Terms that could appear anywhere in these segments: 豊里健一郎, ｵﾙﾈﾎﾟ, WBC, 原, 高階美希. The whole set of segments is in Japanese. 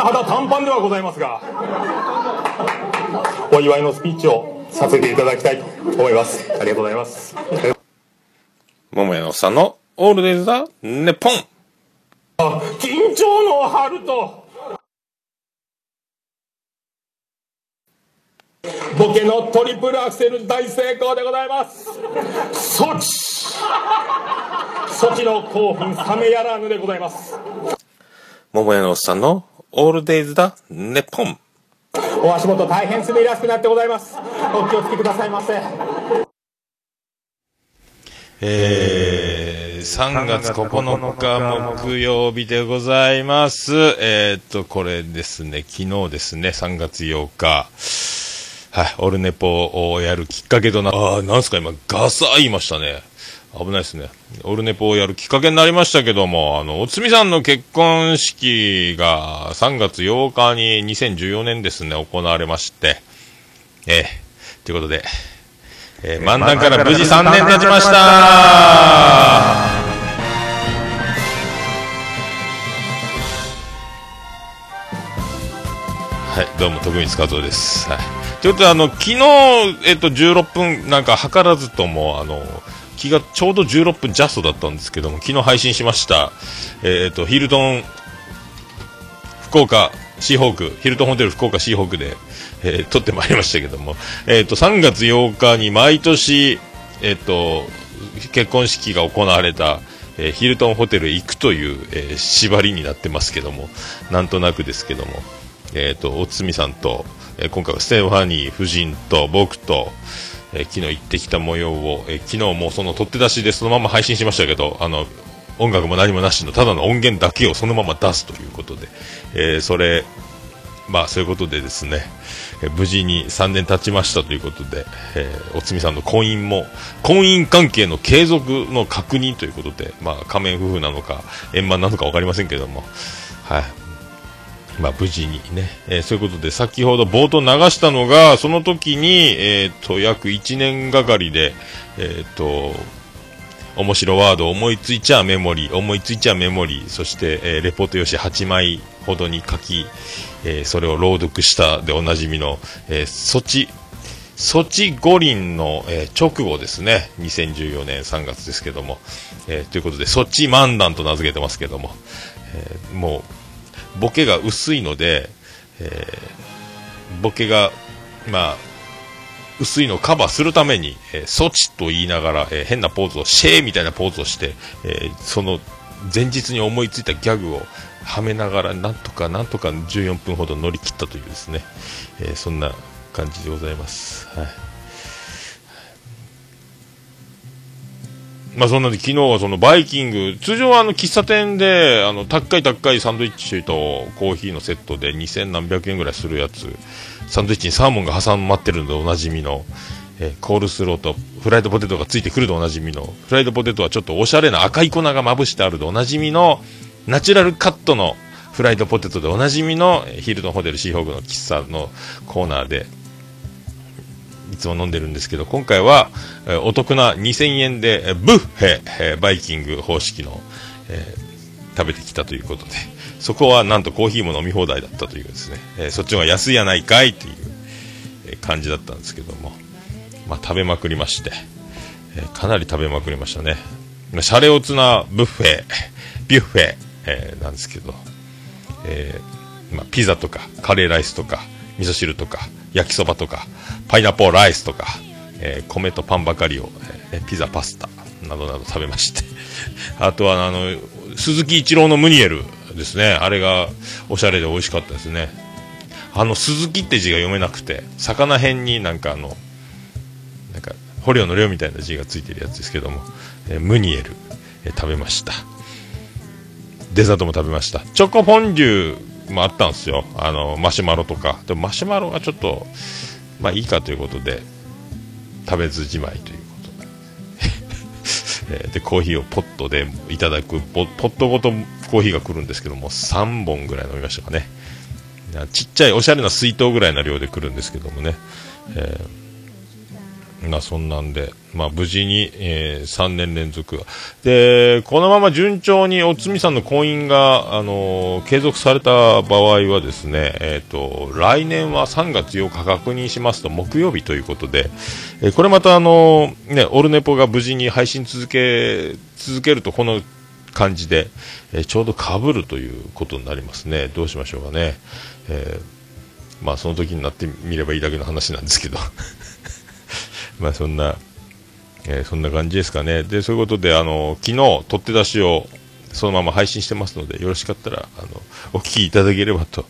肌短パンではございますが、お祝いのスピーチをさせていただきたいと思います。ありがとうございます。桃屋のおっさんのオールデイズ・ザ・ネッポン。緊張の春とボケのトリプルアクセル大成功でございます。ソチの興奮冷めやらぬでございます。桃屋のおっさんのオールデイズだネポン。お足元大変滑りやすくなってございます。お気をつけくださいませ。3月9日木曜日でございます。これですね、昨日ですね、3月8日。はい、オルネポをやるきっかけとな、なんすか今、ガサ言いましたね。危ないですね。オルネポをやるきっかけになりましたけども、おつみさんの結婚式が3月8日に2014年ですね、行われまして、ということで、漫談から無事3年経ちました。はい、どうも、徳光加藤です。はい。ということで、昨日、16分、なんか、計らずとも、気がちょうど16分ジャストだったんですけども、昨日配信しました、ヒルトン福岡シーホーク、ヒルトンホテル福岡シーホークで、撮ってまいりましたけども、3月8日に毎年、結婚式が行われた、ヒルトンホテルへ行くという、縛りになってますけども、なんとなくですけども、おつみさんと、今回はステファニー夫人と僕と、昨日行ってきた模様を、昨日もその取って出しでそのまま配信しましたけど、音楽も何もなしのただの音源だけをそのまま出すということで、そういうことでですね、無事に3年経ちましたということで、おつみさんの婚姻関係の継続の確認ということで、仮面夫婦なのか円満なのか分かりませんけども、はい、無事にね、そういうことで先ほど冒頭流したのがその時に、約1年がかりで、面白ワード思いついちゃうメモリー、そして、レポート用紙8枚ほどに書き、それを朗読したでおなじみの、ソチ五輪の、直後ですね、2014年3月ですけども、ということでソチ漫談と名付けてますけども、もうボケが薄いので、ボケが、薄いのをカバーするために、ソチと言いながら、変なポーズを、シェーみたいなポーズをして、その前日に思いついたギャグをはめながら、なんとか14分ほど乗り切ったというですね、そんな感じでございます。はい、そんなで昨日はそのバイキング、通常は喫茶店で高いサンドイッチとコーヒーのセットで2000何百円ぐらいするやつ、サンドイッチにサーモンが挟まってるのでおなじみの、コールスローとフライドポテトがついてくるでおなじみの、フライドポテトはちょっとおしゃれな赤い粉がまぶしてあるでおなじみのナチュラルカットのフライドポテトでおなじみのヒルトンホテルシーホークの喫茶のコーナーでいつも飲んでるんですけど、今回はお得な2000円でブッフェバイキング方式の、食べてきたということで、そこはなんとコーヒーも飲み放題だったというですね、そっちの方が安いやないかいという感じだったんですけども、食べまくりまして、かなり食べまくりましたね。シャレオツなビュッフェ、なんですけど、ピザとかカレーライスとか味噌汁とか焼きそばとかパイナップルライスとか、米とパンばかりを、ピザパスタなどなど食べましてあとは鈴木一郎のムニエルですね、あれがおしゃれで美味しかったですね。鈴木って字が読めなくて、魚辺になんか捕虜の漁みたいな字がついてるやつですけども、ムニエル、食べました。デザートも食べました。チョコフォンデュもあったんですよ。マシュマロとか。でもマシュマロがちょっといいかということで食べずじまいということで、コーヒーをポットでいただく、ポットごとコーヒーが来るんですけども、3本ぐらい飲みましたかね。ちっちゃいおしゃれな水筒ぐらいな量で来るんですけどもね、そんなんで、無事に、3年連続でこのまま順調におつみさんの婚姻が、継続された場合はですね、来年は3月8日確認しますと木曜日ということで、これまたオルネポが無事に配信続けるとこの感じで、ちょうど被るということになりますね。どうしましょうかね、その時になってみればいいだけの話なんですけどそんな感じですかね。でそういうことで昨日取って出しをそのまま配信してますので、よろしかったらお聞きいただければと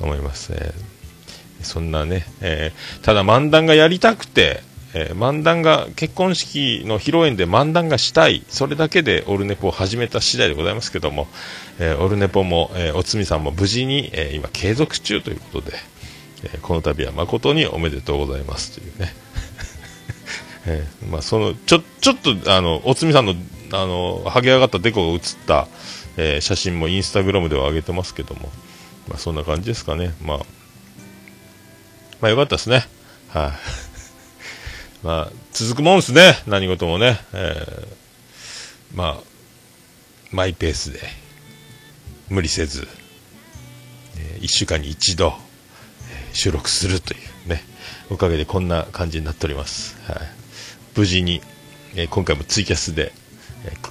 思います、そんなね、ただ漫談がやりたくて、漫談が結婚式の披露宴で漫談がしたい、それだけでオルネポを始めた次第でございますけども、オルネポも、おつみさんも無事に、今継続中ということで、この度は誠におめでとうございますというねちょっとおつみさんの剥げ上がったデコが写った、写真もインスタグラムでは上げてますけども、そんな感じですかね。よかったですね、はい、続くもんですね、何事もね、マイペースで無理せず、1週間に一度、収録するというね、おかげでこんな感じになっております、はい、無事に、今回もツイキャスで、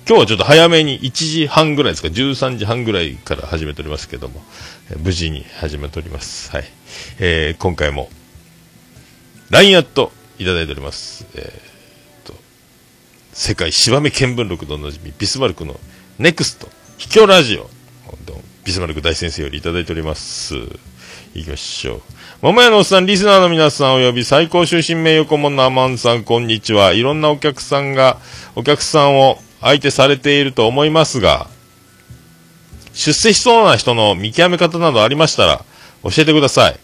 今日はちょっと早めに1時半ぐらいですか、13時半ぐらいから始めておりますけども、無事に始めております、はい、今回も LINE アットいただいております、世界しばめ見聞録のおなじみビスマルクのネクスト秘境ラジオ、ビスマルク大先生よりいただいております。いきましょう。桃屋のおっさんリスナーの皆さんおよび最高終身名誉顧問のアマンさん、こんにちは。いろんなお客さんを相手されていると思いますが、出世しそうな人の見極め方などありましたら教えてください。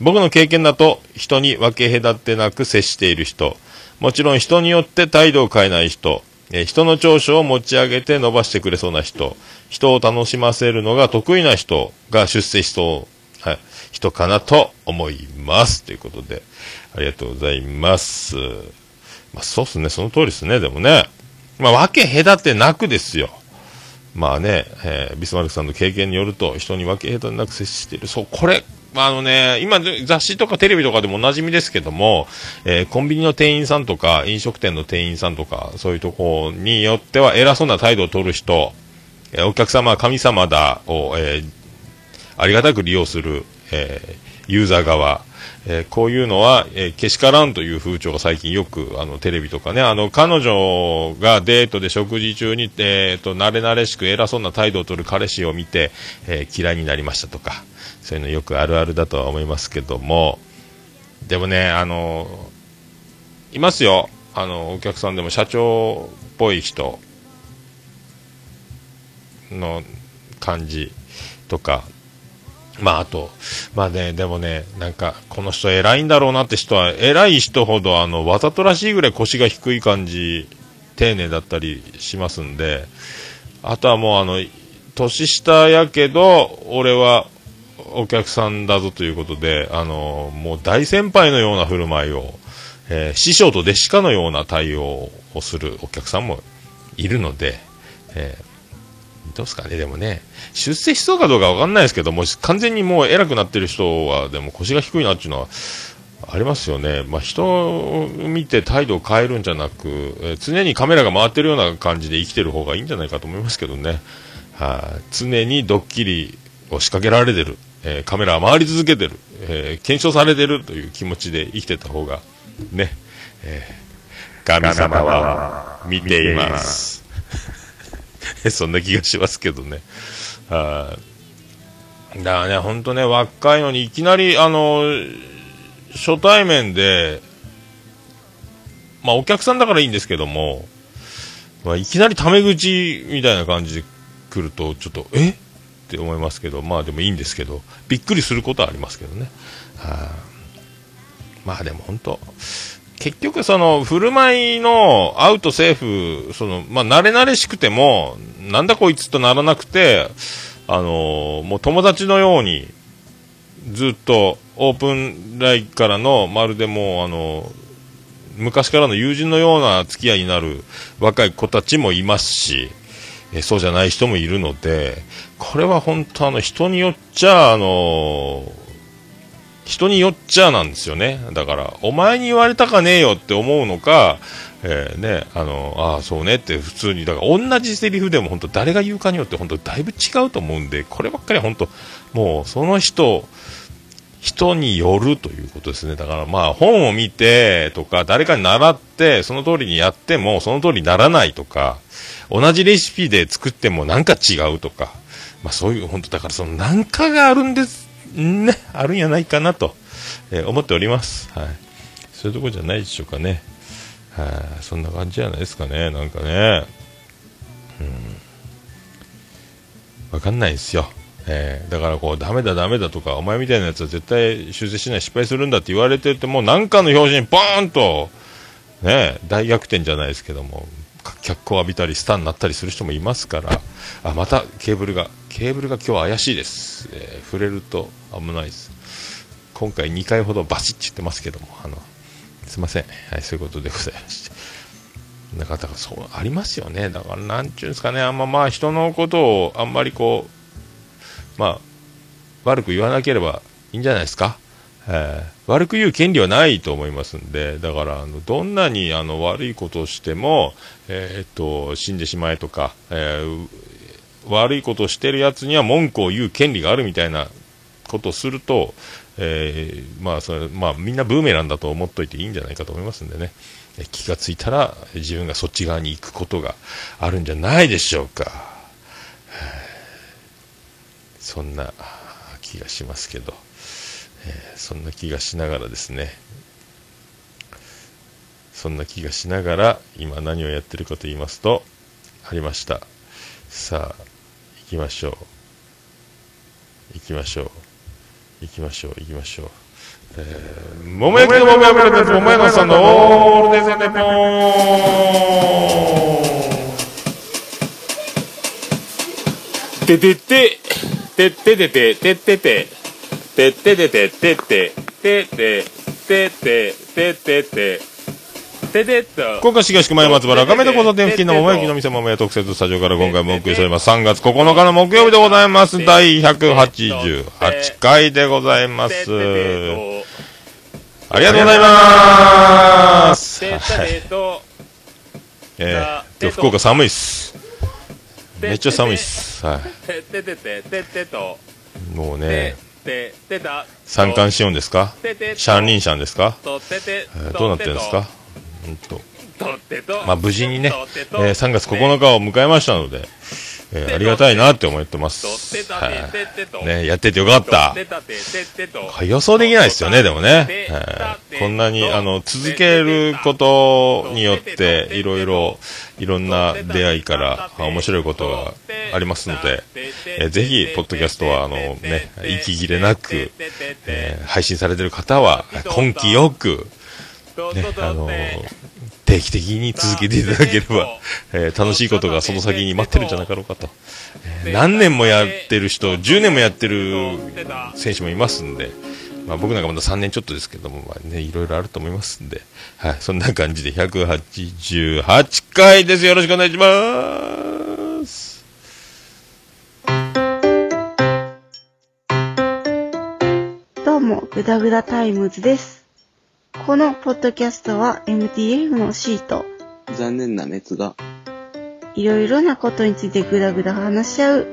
僕の経験だと、人に分け隔てなく接している人、もちろん人によって態度を変えない人、人の長所を持ち上げて伸ばしてくれそうな人、人を楽しませるのが得意な人が出世しそう、はい、人かなと思いますということで、ありがとうございます、そうですね、その通りですね。でもね、分け隔てなくですよ。ビスマルクさんの経験によると、人に分け隔てなく接している、そう、これ今雑誌とかテレビとかでもおなじみですけども、コンビニの店員さんとか飲食店の店員さんとか、そういうとこによっては偉そうな態度を取る人、お客様は神様だを、ありがたく利用する、ユーザー側、こういうのは、けしからんという風潮が最近よくテレビとかね、彼女がデートで食事中に、慣れ慣れしく偉そうな態度を取る彼氏を見て、嫌いになりましたとか、そういうのよくあるあるだとは思いますけども、でもね、いますよ、お客さんでも社長っぽい人の感じとか、でもね、なんかこの人偉いんだろうなって人は、偉い人ほどわざとらしいぐらい腰が低い感じ、丁寧だったりしますんで、あとはもう年下やけど俺はお客さんだぞということで、もう大先輩のような振る舞いを、師匠と弟子かのような対応をするお客さんもいるので、どうですかね。でもね、出世しそうかどうかわかんないですけども、完全にもう偉くなってる人はでも腰が低いなっていうのはありますよね。人を見て態度を変えるんじゃなく、常にカメラが回ってるような感じで生きてる方がいいんじゃないかと思いますけどね。常にドッキリを仕掛けられてる、カメラは回り続けてる、検証されてるという気持ちで生きてた方がね、神様は見ていますそんな気がしますけどね。だからね、ほんとね、若いのにいきなり初対面で、お客さんだからいいんですけども、いきなりタメ口みたいな感じで来るとちょっとえって思いますけど、でもいいんですけど、びっくりすることはありますけどね。でも本当結局その振る舞いのアウトセーフ、慣れ慣れしくてもなんだこいつとならなくて、もう友達のようにずっとオープンラインからの、まるでもう昔からの友人のような付き合いになる若い子たちもいますし、そうじゃない人もいるので、これは本当人によっちゃ人によっちゃなんですよね。だからお前に言われたかねえよって思うのか、ね、あそうねって普通に、だから同じセリフでも本当誰が言うかによって本当だいぶ違うと思うんで、こればっかりは本当もうその人によるということですね。だからまあ本を見てとか誰かに習ってその通りにやってもその通りにならないとか、同じレシピで作ってもなんか違うとか、まあそういう本当だからそのなんかがあるんですね、あるんやないかなと、思っております。はい。そういうとこじゃないでしょうかね。はい。そんな感じじゃないですかね。なんかね。わかんないですよ。だからこうダメだとかお前みたいなやつは絶対修正しない失敗するんだって言われててもなんかの表紙にバーンとね大逆転じゃないですけども脚光を浴びたりスターになったりする人もいますから。あ、またケーブルが今日は怪しいです、触れると危ないです。今回2回ほどバチッと言ってますけどもすいません、はい、そういうことでございまして、だからそうありますよね。だからなんちゅうんですかね、あんままあ人のことをあんまりこうまあ、悪く言わなければいいんじゃないですか、悪く言う権利はないと思いますんで、だからどんなに悪いことをしても、死んでしまえとか、悪いことをしてるやつには文句を言う権利があるみたいなことをすると、みんなブーメランだと思っといていいんじゃないかと思いますんでね、気がついたら自分がそっち側に行くことがあるんじゃないでしょうか。そんな気がしますけど、そんな気がしながら今何をやってるかと言いますと、ありました。さあ行きましょう。桃焼きの桃焼きです。桃屋さんのオールデイズ・オン・デポン。ててて。てっててててててててててててててててて、福岡市東区前松原亀田交差点付近の桃焼きの店桃屋特設スタジオから今回もお送りしております。3月9日の木曜日でございます。第188回でございます。ありがとうございます。今日福岡寒いっす。めっちゃ寒いっす。はい。もうね、三寒四温ですか？三輪車ですか？どうなってるんですか？まあ無事にね、3月9日を迎えましたので、ありがたいなって思ってます。ね、やっててよかった。予想できないですよね、でもね。こんなに続けることによっていろんな出会いから面白いことがありますので、ぜひポッドキャストはね息切れなく、配信されてる方は根気よくね定期的に続けていただければ、楽しいことがその先に待ってるんじゃなかろうかと。何年もやってる人、10年もやってる選手もいますんで、まあ、僕なんかまだ3年ちょっとですけども、まあね、いろいろあると思いますんで、はい、そんな感じで188回です。よろしくお願いします。どうも、グダグダタイムズです。このポッドキャストは MTF のシート、残念な滅がいろいろなことについてグダグダ話し合う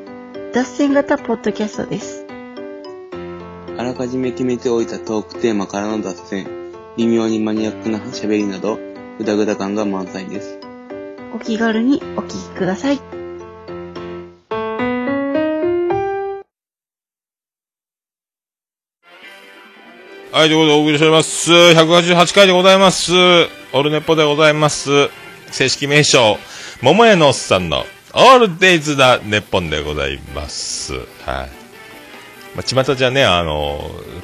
脱線型ポッドキャストです。あらかじめ決めておいたトークテーマからの脱線、微妙にマニアックな喋りなどグダグダ感が満載です。お気軽にお聞きください。はい、ということでお送りしております188回でございます。オルネポでございます。正式名称桃屋のおっさんのオールデイズだネッポンでございます。はい、まあ、巷じゃね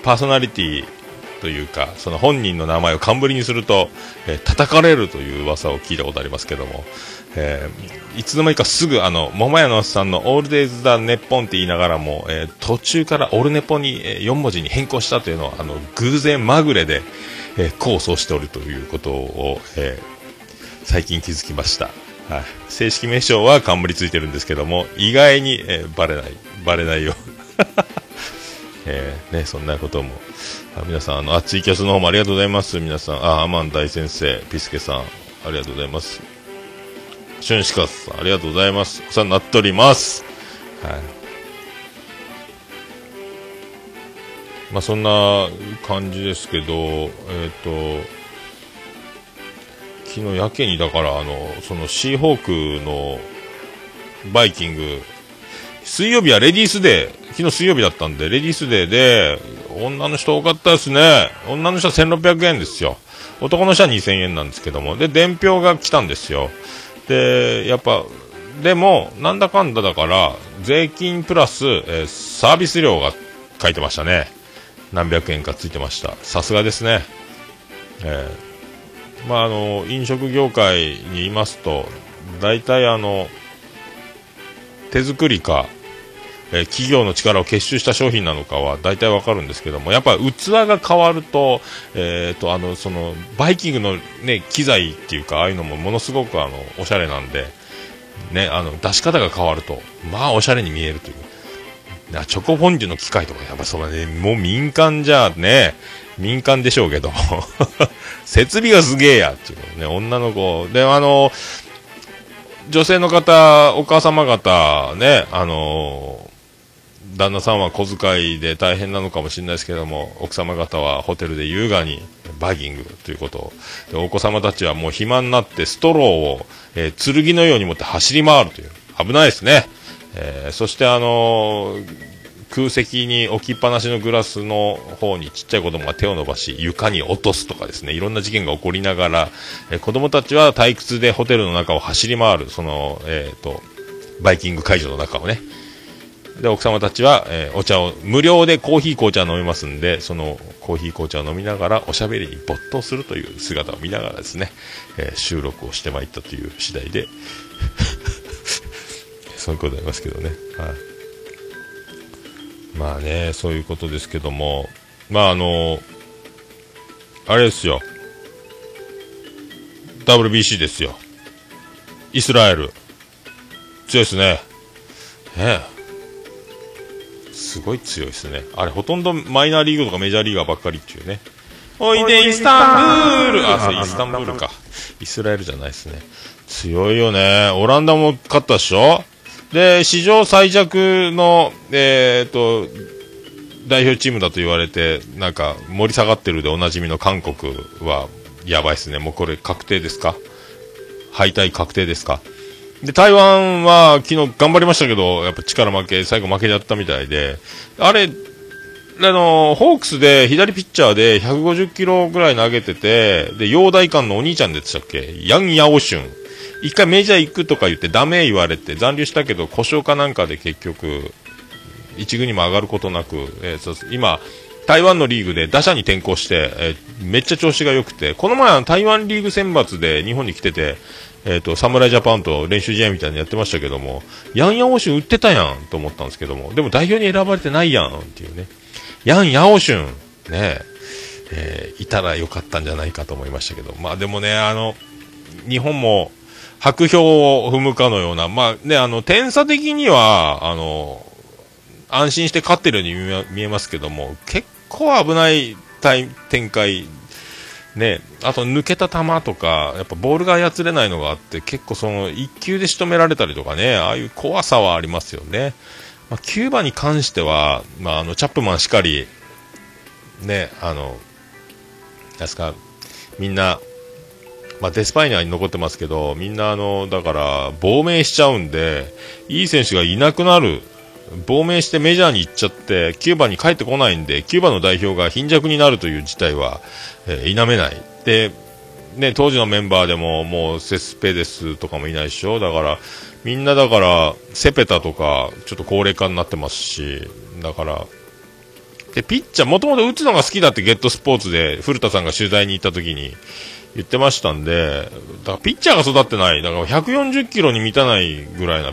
パーソナリティというか、その本人の名前を冠にすると、叩かれるという噂を聞いたことありますけども、いつの間にかすぐ桃屋のおっさんのオールデイズだネッポンって言いながらも、途中からオルネポに、4文字に変更したというのは偶然まぐれで構想しておるということを、最近気づきました。はい、正式名称は冠ついてるんですけども、意外に、バレないよ、ね、そんなことも。皆さんツイキャスの方もありがとうございます。皆さんアマン大先生、ピスケさんありがとうございます。シュンシカスさんありがとうございます。お世話になっております、はい。まあ、そんな感じですけど、昨日やけにだからそのシーホークのバイキング、水曜日はレディースデー、昨日水曜日だったんでレディースデーで女の人多かったですね。女の人は1600円ですよ。男の人は2000円なんですけども、で伝票が来たんですよ。でやっぱでもなんだかんだだから税金プラス、サービス料が書いてましたね。何百円かついてました。さすがですね。まあ、飲食業界にいますと大体手作りか、企業の力を結集した商品なのかは大体わかるんですけども、やっぱり器が変わると、そのバイキングの、ね、機材っていうか、ああいうのもものすごくおしゃれなんで、ね、出し方が変わるとまあおしゃれに見えるという。チョコフォンデュの機械とかやっぱそれ、ね、もう民間じゃね、民間でしょうけど設備がすげえやっていうね。女の子で女性の方、お母様方ね、旦那さんは小遣いで大変なのかもしれないですけども、奥様方はホテルで優雅にバギングということで、お子様たちはもう暇になってストローを、剣のように持って走り回るという。危ないですね。そして空席に置きっぱなしのグラスの方にちっちゃい子供が手を伸ばし床に落とすとかですね、いろんな事件が起こりながら、子供たちは退屈でホテルの中を走り回る、その、バイキング会場の中をね。で奥様たちは、お茶を無料でコーヒー紅茶飲みますんで、そのコーヒー紅茶を飲みながらおしゃべりに没頭するという姿を見ながらですね、収録をしてまいったという次第でそういうことありますけどね。はい、まあね、そういうことですけども、まああれですよ、 WBC ですよ。イスラエル強いですね。すごい強いですね。あれほとんどマイナーリーグとかメジャーリーガーばっかりっていうね。おいでイスタンブール、イスタンブールか、イスラエルじゃないですね。強いよね。オランダも勝ったでしょ。で史上最弱の、代表チームだと言われて、なんか盛り下がってるでおなじみの韓国はやばいですね。もうこれ確定ですか、敗退確定ですか。で台湾は昨日頑張りましたけど、やっぱ力負け、最後負けちゃったみたいで、あれホークスで左ピッチャーで150キロぐらい投げてて、で陽大館のお兄ちゃんでしたっけ、ヤン・ヤオシュン、一回メジャー行くとか言ってダメ言われて残留したけど、故障かなんかで結局一軍にも上がることなく、今台湾のリーグで打者に転向して、めっちゃ調子が良くて、この前台湾リーグ選抜で日本に来てて、侍ジャパンと練習試合みたいなのやってましたけども、ヤン・ヤオシュン打ってたやんと思ったんですけども、でも代表に選ばれてないやんっていうね。ヤン・ヤオシュンね、いたらよかったんじゃないかと思いましたけど、まあでもね、日本も白氷を踏むかのような、まあね、点差的には安心して勝ってるように見えますけども、結構危ない展開ね。あと抜けた球とか、やっぱボールが操れないのがあって、結構その1球で仕留められたりとかね、ああいう怖さはありますよね。まあ、キューバに関しては、まあ、チャップマンしかりね、ですか、みんな、まあ、デスパイナーに残ってますけど、みんなだから亡命しちゃうんで、いい選手がいなくなる、亡命してメジャーに行っちゃってキューバに帰ってこないんで、キューバの代表が貧弱になるという事態は、否めないで、ね、当時のメンバーでももうセスペデスとかもいないでしょ。だからみんな、だからセペタとかちょっと高齢化になってますし、だからでピッチャーもともと打つのが好きだってゲットスポーツで古田さんが取材に行った時に言ってましたんで、だからピッチャーが育ってない、だから140キロに満たないぐらいな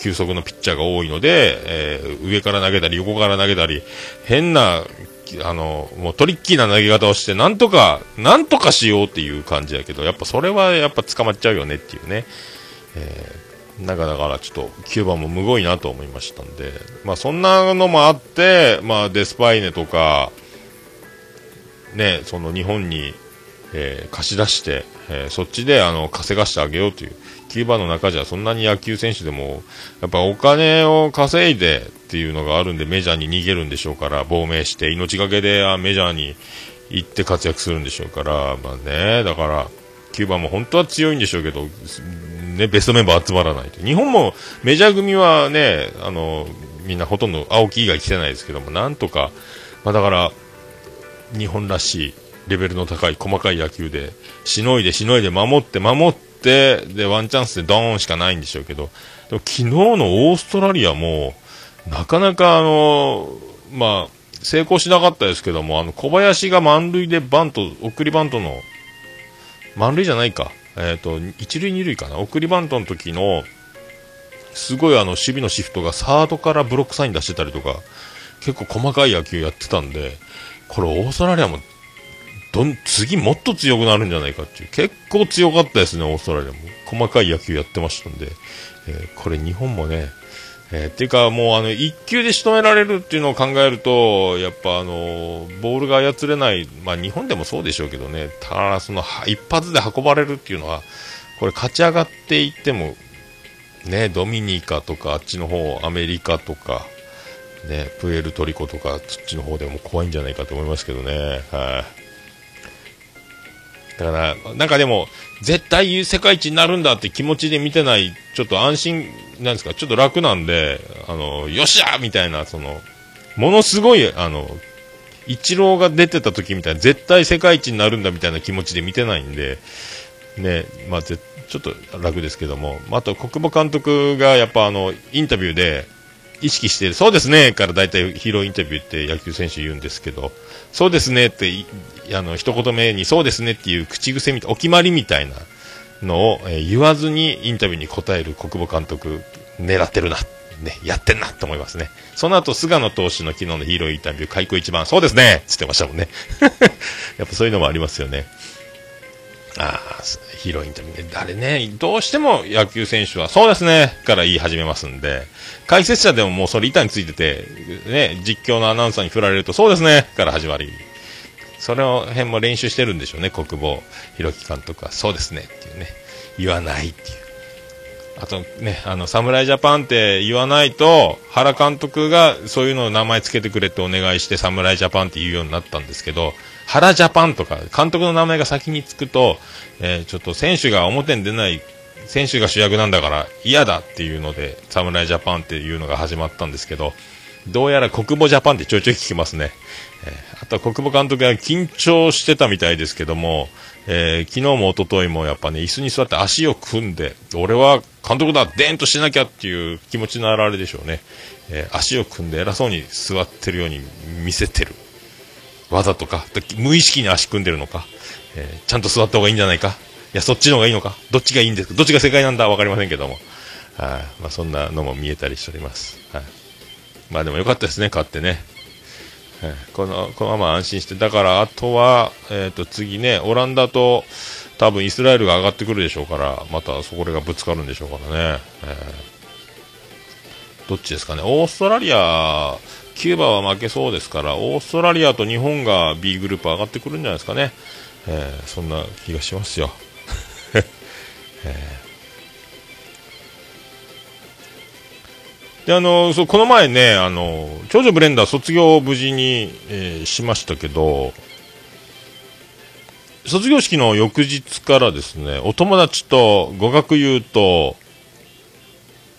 球速のピッチャーが多いので、上から投げたり横から投げたり変なもうトリッキーな投げ方をしてなんとかしようっていう感じだけど、やっぱそれはやっぱ捕まっちゃうよねっていうね、だからちょっとキューバもむごいなと思いましたんで、まあそんなのもあって、まあデスパイネとかね、その日本に、貸し出して、そっちで稼がしてあげようという、キューバの中じゃそんなに野球選手でもやっぱお金を稼いでっていうのがあるんでメジャーに逃げるんでしょうから、亡命して命がけでメジャーに行って活躍するんでしょうから、まあね、だからキューバも本当は強いんでしょうけど、ね、ベストメンバー集まらないと。日本もメジャー組はね、みんなほとんど青木以外来てないですけども、なんとか、まあ、だから日本らしいレベルの高い細かい野球でしのいで守ってでワンチャンスでドーンしかないんでしょうけど、でも昨日のオーストラリアもなかなかまあ、成功しなかったですけども、小林が満塁で送りバントの満塁じゃないか、一塁二塁かな、送りバントの時のすごい守備のシフトがサードからブロックサイン出してたりとか、結構細かい野球やってたんで、これオーストラリアも次もっと強くなるんじゃないかっていう、結構強かったですね。オーストラリアも細かい野球やってましたんで、これ日本もね、っていうかもう1球で仕留められるっていうのを考えると、やっぱボールが操れない、まあ日本でもそうでしょうけどね、ただその一発で運ばれるっていうのは、これ勝ち上がっていってもね、ドミニカとかあっちの方、アメリカとかね、プエルトリコとかそっちの方でも怖いんじゃないかと思いますけどね。はい、だからなんかでも絶対世界一になるんだって気持ちで見てない、ちょっと安心なんですか、ちょっと楽なんで、よっしゃーみたいな、そのものすごいイチローが出てた時みたいな絶対世界一になるんだみたいな気持ちで見てないんでね、まあちょっと楽ですけども、あと小久保監督がやっぱインタビューで意識しているそうですねから、だいたいヒーローインタビューって野球選手言うんですけど、そうですねって一言目にそうですねっていう口癖みたい、お決まりみたいなのを、言わずにインタビューに答える小久保監督、狙ってるな、ね、やってんなと思いますね。その後菅野投手の昨日のヒーローインタビュー、開口一番そうですねつってましたもんねやっぱそういうのもありますよね。ヒーローインタビューね、誰ね、どうしても野球選手はそうですねから言い始めますんで、解説者でももうそれ板についててね、実況のアナウンサーに振られるとそうですねから始まり、その辺も練習してるんでしょうね、小久保裕紀監督は。そうですねっていうね、言わないっていう、あとね、侍ジャパンって言わないと原監督がそういうのを名前つけてくれってお願いして侍ジャパンって言うようになったんですけど、原ジャパンとか監督の名前が先につくと、ちょっと選手が表に出ない、選手が主役なんだから嫌だっていうので侍ジャパンっていうのが始まったんですけど、どうやら小久保ジャパンってちょいちょい聞きますね。あとは小久保監督が緊張してたみたいですけども、昨日も一昨日もやっぱね、椅子に座って足を組んで、俺は監督だ、デーンとしなきゃっていう気持ちの表れでしょうね。足を組んで偉そうに座ってるように見せてる、わざとか無意識に足組んでるのか、ちゃんと座った方がいいんじゃないか、いやそっちの方がいいのか、どっちがいいんですか、どっちが正解なんだ分かりませんけども、まあ、そんなのも見えたりしております。まあでも良かったですね、勝ってね、このまま安心して。だからあとは、次ね、オランダと多分イスラエルが上がってくるでしょうから、またそこがぶつかるんでしょうからね、どっちですかね。オーストラリア、キューバは負けそうですから、オーストラリアと日本が B グループ上がってくるんじゃないですかね、そんな気がしますよ、でそうこの前ね、長女ブレンダー卒業を無事に、しましたけど、卒業式の翌日からですね、お友達と語学友と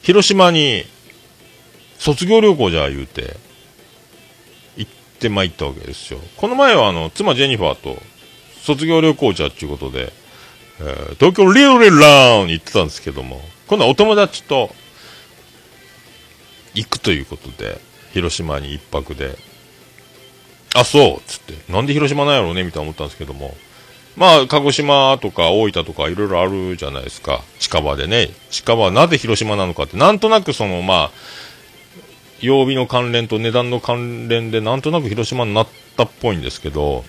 広島に卒業旅行じゃ言うて行ってまいったわけですよ。この前は妻ジェニファーと卒業旅行じゃっていうことで、東京リオレラーンに行ってたんですけども、今度はお友達と行くということで広島に一泊であ、そうっつって、なんで広島なんやろうねみたいな思ったんですけども、まあ鹿児島とか大分とかいろいろあるじゃないですか、近場でね。近場はなぜ広島なのかって、なんとなくそのまあ曜日の関連と値段の関連でなんとなく広島になったっぽいんですけど、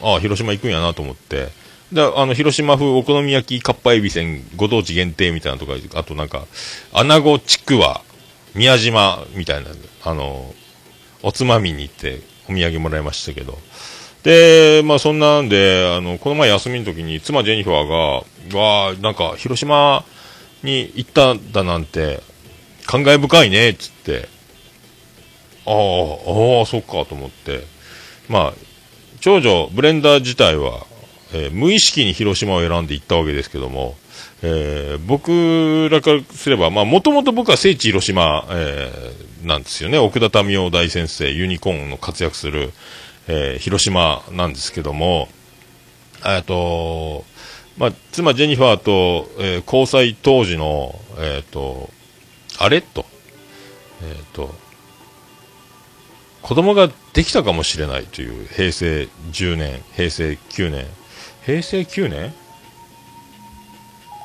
ああ広島行くんやなと思って、で広島風お好み焼きかっぱえびせんご当地限定みたいなとか、あとなんか穴子ちくわ宮島みたいなおつまみに行ってお土産もらいましたけど、でまあそんなんでこの前休みの時に妻ジェニファーがわあなんか広島に行ったんだなんて感慨深いねっつって、ああそっかと思って、まあ長女ブレンダー自体は、無意識に広島を選んで行ったわけですけども、僕らからすればもともと僕は聖地広島、なんですよね。奥田民生大先生ユニコーンの活躍する、広島なんですけども、妻ジェニファーと、交際当時の、子供ができたかもしれないという平成10年、平成9年、平成9年？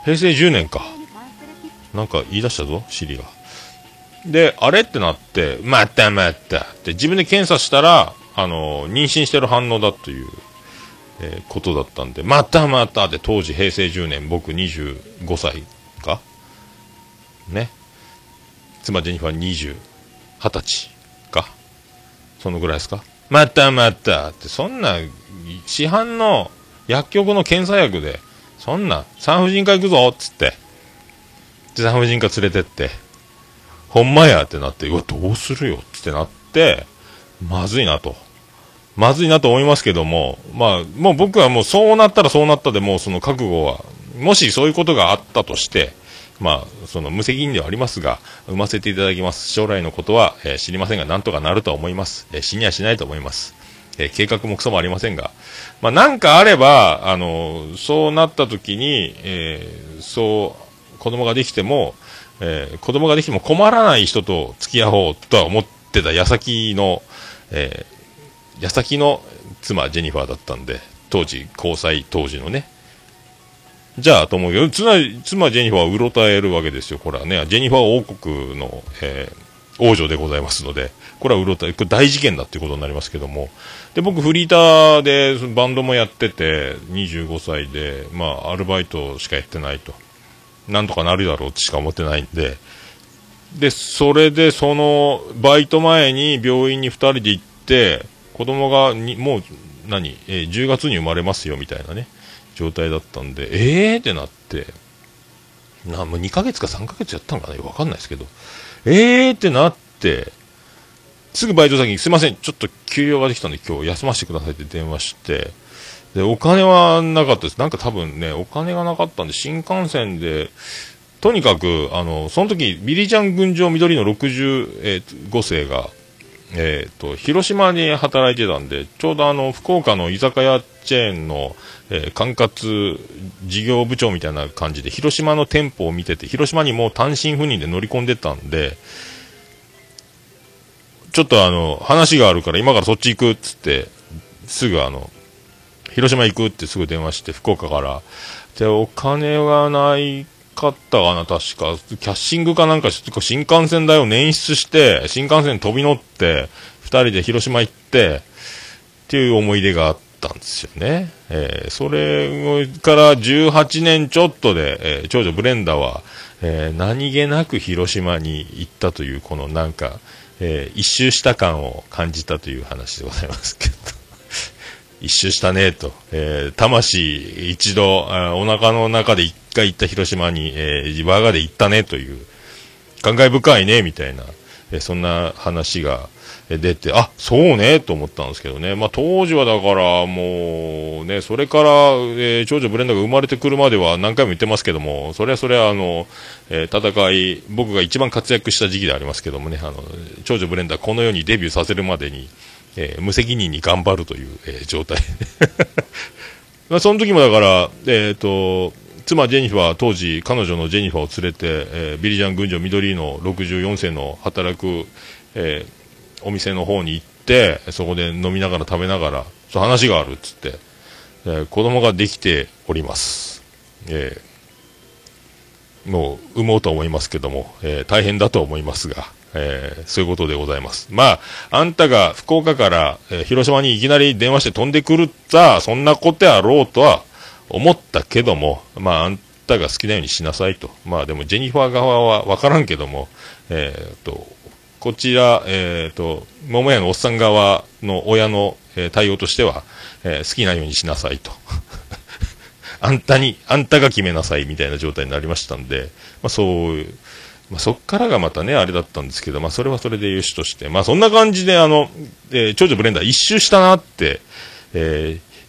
平成10年か。なんか言い出したぞ、シリが。で、あれってなって、またって自分で検査したら、妊娠してる反応だという、ことだったんで、またって当時平成10年、僕25歳かね。妻ジェニファー20歳。そのぐらいですか。またってそんな市販の薬局の検査薬でそんな産婦人科行くぞっつって、で産婦人科連れてってほんまやってなって、うわどうするよってなって、まずいなと思いますけども、まあもう僕はもうそうなったでもうその覚悟は、もしそういうことがあったとして、まあ、その無責任ではありますが産ませていただきます。将来のことは、知りませんがなんとかなると思います。死にはしないと思います。計画もクソもありませんが、まあ、なんかあればそうなった時に、そう子供ができても、困らない人と付き合おうとは思ってた矢先の妻ジェニファーだったんで、交際当時のね、じゃあと思うけど、妻ジェニファーはうろたえるわけですよ。これはね、ジェニファー王国の、王女でございますので、これはうろたえ、これ大事件だっていうことになりますけども。で、僕フリーターでバンドもやってて、25歳で、まあアルバイトしかやってないと。なんとかなるだろうってしか思ってないんで。で、それでその、バイト前に病院に2人で行って、子供がもう10月に生まれますよみたいなね。状態だったんで、ってなってもう2ヶ月か3ヶ月やったんかな、分かんないですけど、ってなって、すぐバイト先にすいませんちょっと休養ができたんで今日休ませてくださいって電話して、でお金はなかったです。なんか多分ねお金がなかったんで新幹線で、とにかくその時ビリジャン群青緑の65世が広島に働いてたんで、ちょうど福岡の居酒屋チェーンの、管轄事業部長みたいな感じで広島の店舗を見てて、広島にもう単身赴任で乗り込んでたんで、ちょっと話があるから今からそっち行くっつって、すぐ広島行くってすぐ電話して、福岡からでお金がないかったかな、確かキャッシングかなんかして新幹線代を捻出して新幹線飛び乗って2人で広島行ってっていう思い出があったんですよね。それから18年ちょっとで、長女ブレンダは、何気なく広島に行ったという、このなんか、一周した感を感じたという話でございますけど一周したねと、魂一度お腹の中で一回行った広島に、我がで行ったねという、感慨深いねみたいな、そんな話が出て、あそうねと思ったんですけどね。まあ当時はだからもうね、それから、長女ブレンダが生まれてくるまでは何回も言ってますけども、それは戦い、僕が一番活躍した時期でありますけどもね、長女ブレンダこの世にデビューさせるまでに、無責任に頑張るという、状態、まあ、その時もだから、妻ジェニファー、当時彼女のジェニファーを連れて、ビリジャン群青緑の64世の働く、お店の方に行っってそこで飲みながら食べながらちょ話があるっつって、子供ができております、もう産もうと思いますけども、大変だと思いますが、そういうことでございます。まああんたが福岡から、広島にいきなり電話して飛んでくるさ、そんなことやろうとは思ったけども、まああんたが好きなようにしなさいと。まあでもジェニファー側はわからんけども、こちら桃屋のおっさん側の親の、対応としては、好きなようにしなさいと。あんたが決めなさいみたいな状態になりましたんで、まあそう、まあ、そっからがまたね、あれだったんですけど、まあそれはそれで良しとして、まあそんな感じで、長女ブレンダー一周したなって、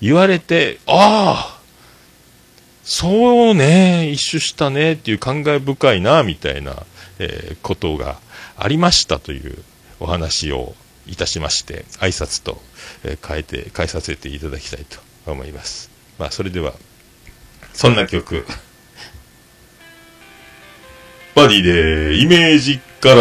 言われて、ああ、そうね、一周したねっていう感慨深いな、みたいな、ことがありましたというお話をいたしまして、挨拶と、変えさせていただきたいと思います。まあそれでは、そんな曲バディでイメージから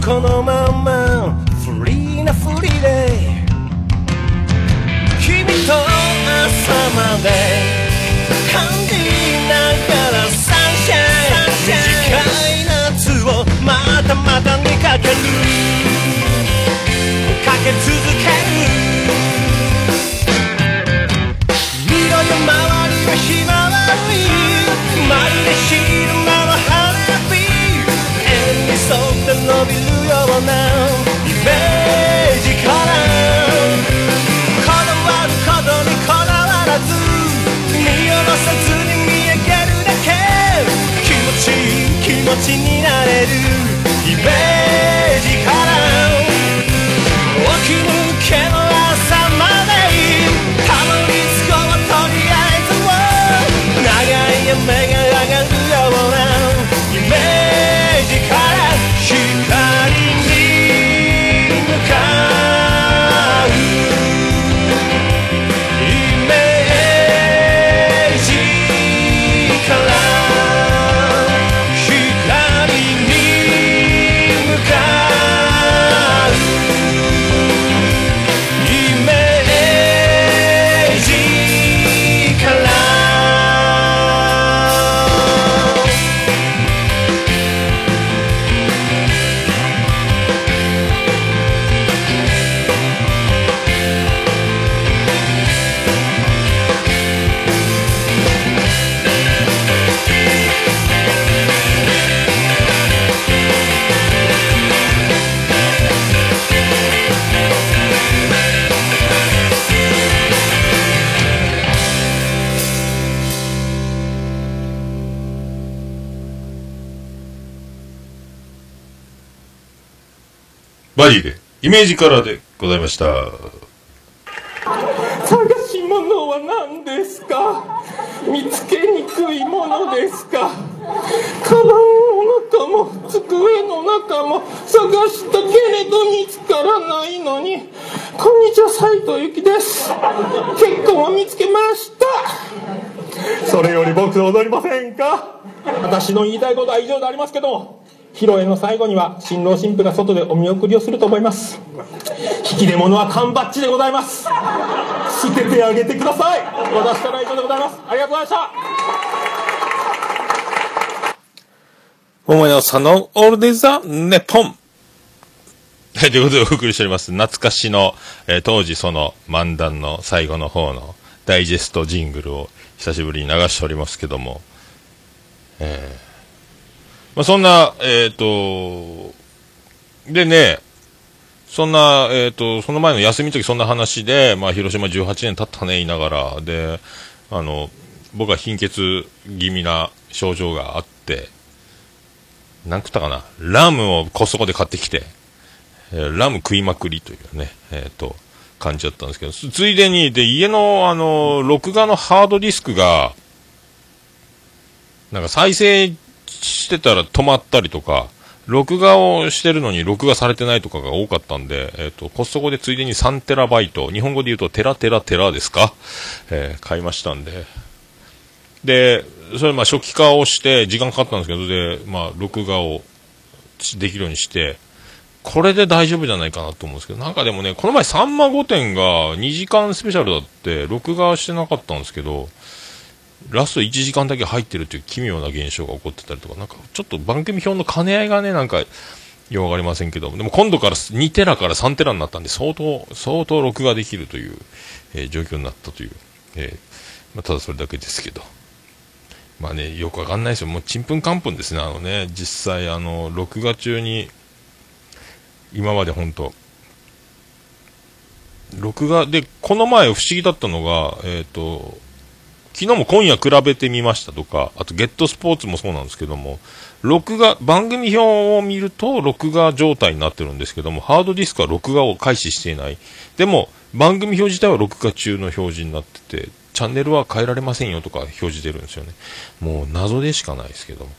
このままフリーなフリーで君と朝まで感じながらサンシャイン短い夏をまたまた見かけるかけ続ける見ろよ周りはひまわりまるで昼間の花火縁に沿って伸びるイメージからこだわることにこだわらず見下ろさずに見上げるだけ気持ちいい気持ちになれるイメージから起き抜けの朝までたどり着こうとりあえずを長い夢が上がるようなイメージからバディでイメージカラーでございました。探し物は何ですか。見つけにくいものですか。カバンの中も机の中も探したけれど見つからないのに。こんにちは、斉藤由貴です。結婚を見つけました。それより僕踊りませんか。私の言いたいことは以上でありますけども、披露宴の最後には新郎新婦が外でお見送りをすると思います。引き出物は缶バッジでございます。捨ててあげてください。私から以上でございます。ありがとうございました。桃屋さんのオールデイザーネポン。はい、ということでお送りしております懐かしの、当時その漫談の最後の方のダイジェストジングルを久しぶりに流しておりますけども、まあ、そんな、でね、そんな、その前の休みの時そんな話で、まあ、広島18年経ったね、言いながら、で、僕は貧血気味な症状があって、なん食ったかな、ラムをコストコで買ってきて、ラム食いまくりというね、感じだったんですけど、ついでに、で、家の、録画のハードディスクが、なんか再生してたら止まったりとか、録画をしてるのに録画されてないとかが多かったんで、コストコでついでに3テラバイト、日本語で言うとテラテラテラですか、買いましたんで。で、それまあ初期化をして時間かかったんですけど、で、まあ録画をできるようにして、これで大丈夫じゃないかなと思うんですけど、なんかでもね、この前さんま御殿が2時間スペシャルだって録画してなかったんですけど、ラスト1時間だけ入ってるという奇妙な現象が起こってたりとか、なんかちょっと番組表の兼ね合いがね、なんかよくわかりませんけど、でも今度から2テラから3テラになったんで、相当録画できるという、状況になったという、まあ、ただそれだけですけど、まあね、よくわかんないですよ。もうちんぷんかんぷんですね。実際録画中に、今まで本当録画で、この前不思議だったのが、昨日も今夜比べてみましたとか、あとゲットスポーツもそうなんですけども、録画、番組表を見ると録画状態になってるんですけども、ハードディスクは録画を開始していない。でも、番組表自体は録画中の表示になってて、チャンネルは変えられませんよとか表示出るんですよね。もう謎でしかないですけども。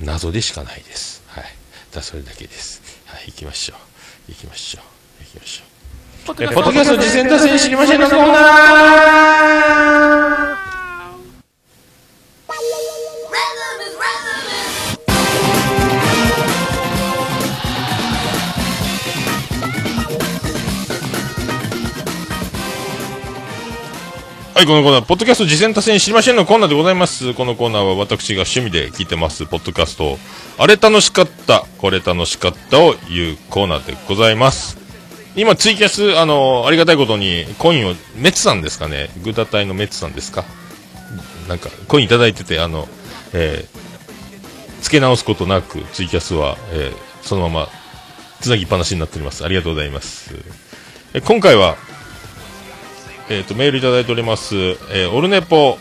謎でしかないです。はい。だそれだけです。はい、行きましょう。ポッドキャスト実践達成知りませんのコーナー。はい、このコーナーポッドキャスト実践達成知りませんのコーナーでございます。このコーナーは私が趣味で聞いてますポッドキャストをあれ楽しかったこれ楽しかったを言うコーナーでございます。今ツイキャスありがたいことにコインをメツさんですかね、グータ隊のメツさんですか、なんかコインいただいてて付け直すことなくツイキャスは、そのままつなぎっぱなしになっております。ありがとうございます。今回はメールいただいております、オルネポ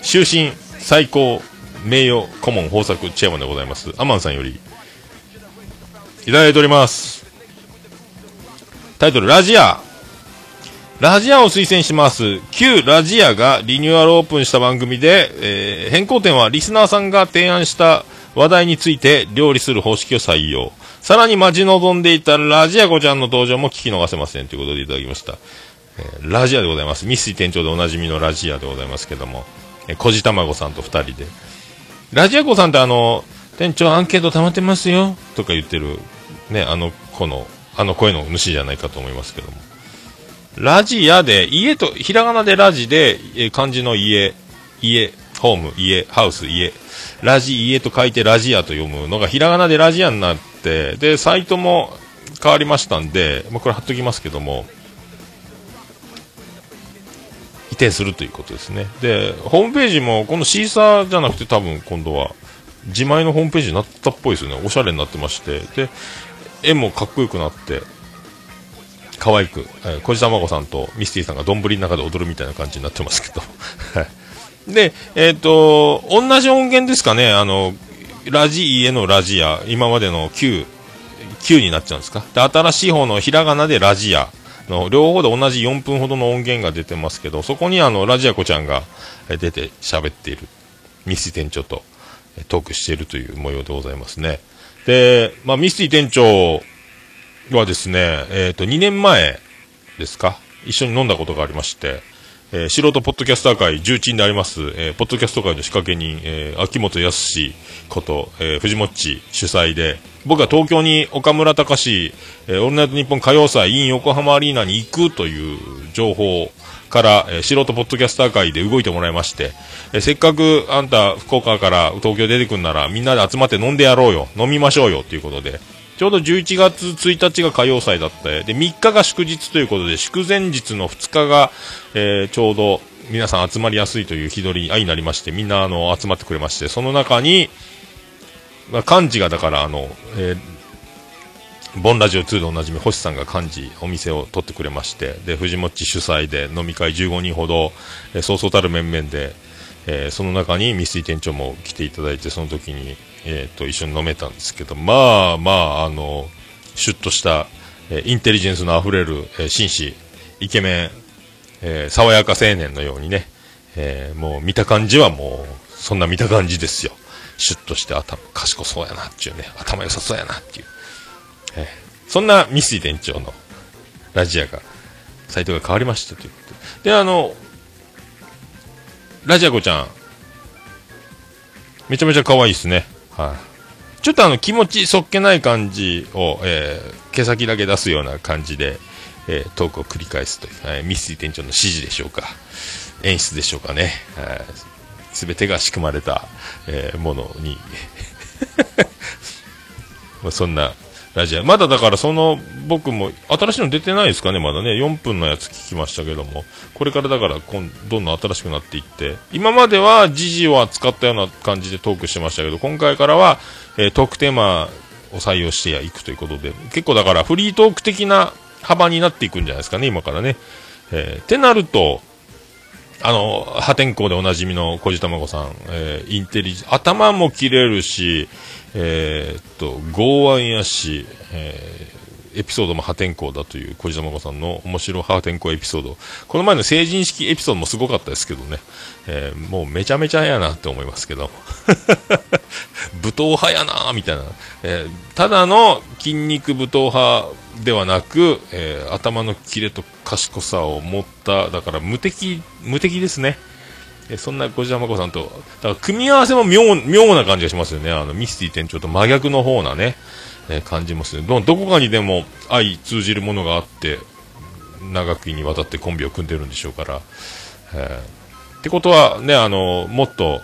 終身最高名誉顧問豊作チェアマンでございますアマンさんよりいただいております。タイトル、ラジアを推薦します。旧ラジアがリニューアルオープンした番組で、変更点はリスナーさんが提案した話題について料理する方式を採用。さらに待ち望んでいたラジア子ちゃんの登場も聞き逃せませんということでいただきました、ラジアでございます。ミスイ店長でおなじみのラジアでございますけども、小地卵さんと2人でラジア子さんって店長アンケート溜まってますよとか言ってるね、あの声の主じゃないかと思いますけども、ラジアで家とひらがなでラジで、漢字の家ホーム家ハウス家ラジ家と書いてラジアと読むのがひらがなでラジアになって、でサイトも変わりましたんで、まあ、これ貼っときますけども移転するということですね。でホームページもこのシーサーじゃなくて多分今度は自前のホームページになったっぽいですよね。おしゃれになってまして、で絵もかっこよくなって可愛く、小路卵さんとミスティさんがどんぶりの中で踊るみたいな感じになってますけどで、同じ音源ですかね、ラジ家のラジア今までの旧9になっちゃうんですか。で、新しい方のひらがなでラジアの両方で同じ4分ほどの音源が出てますけど、そこにラジア子ちゃんが出て喋っている、ミスティ店長とトークしているという模様でございますね。で、まあ、ミスティ店長はですね、2年前ですか、一緒に飲んだことがありまして、素人ポッドキャスター界重鎮であります、ポッドキャスト界の仕掛け人、秋元康こと、藤もっち主催で、僕は東京に岡村隆史、オールナイトニッポン歌謡祭 in 横浜アリーナに行くという情報から、素人ポッドキャスター界で動いてもらいまして、せっかくあんた福岡から東京出てくんならみんなで集まって飲んでやろうよ、飲みましょうよということで、ちょうど11月1日が歌謡祭だって、で、3日が祝日ということで、祝前日の2日が、ちょうど皆さん集まりやすいという日取り合いになりまして、みんな集まってくれまして、その中に、まあ、幹事がだからボンラジオ2でおなじみ星さんが幹事お店を取ってくれまして、で、藤もっち主催で飲み会15人ほど、そうそうたる面々で、その中にミスティ店長も来ていただいて、その時に、一緒に飲めたんですけど、まあまあ、シュッとした、インテリジェンスのあふれる、紳士、イケメン、爽やか青年のようにね、もう見た感じはもう、そんな見た感じですよ。シュッとして賢そうやなっていうね、頭良さそうやなっていう。そんなミスティ店長のラジアが、サイトが変わりましたということで。で、ラジア子ちゃん、めちゃめちゃ可愛いですね。はい、ちょっと気持ちそっけない感じを、毛先だけ出すような感じで、トークを繰り返すという、ミスティ店長の指示でしょうか、演出でしょうかね、すべてが仕組まれた、ものに、まあ、そんなラジア、まだだから僕も新しいの出てないですかね、まだね、4分のやつ聞きましたけども、これからだからどんどん新しくなっていって、今までは時事を扱ったような感じでトークしてましたけど、今回からは、トークテーマを採用していくということで、結構だからフリートーク的な幅になっていくんじゃないですかね、今からね。ってなると、破天荒でおなじみの小路たまごさん、インテリジ、頭も切れるし、剛腕やし、エピソードも破天荒だという小路たまごさんの面白破天荒エピソード、この前の成人式エピソードもすごかったですけどね、もうめちゃめちゃやなって思いますけど武闘派やなみたいな、ただの筋肉武闘派ではなく、頭のキレと賢さを持った、だから無敵ですね。そんな小島子さんと、だから組み合わせも妙な感じがしますよね。ミスティ店長と真逆の方なね、感じますね。どこかにでも相通じるものがあって、長きにわたってコンビを組んでるんでしょうから、ってことはね、もっとなん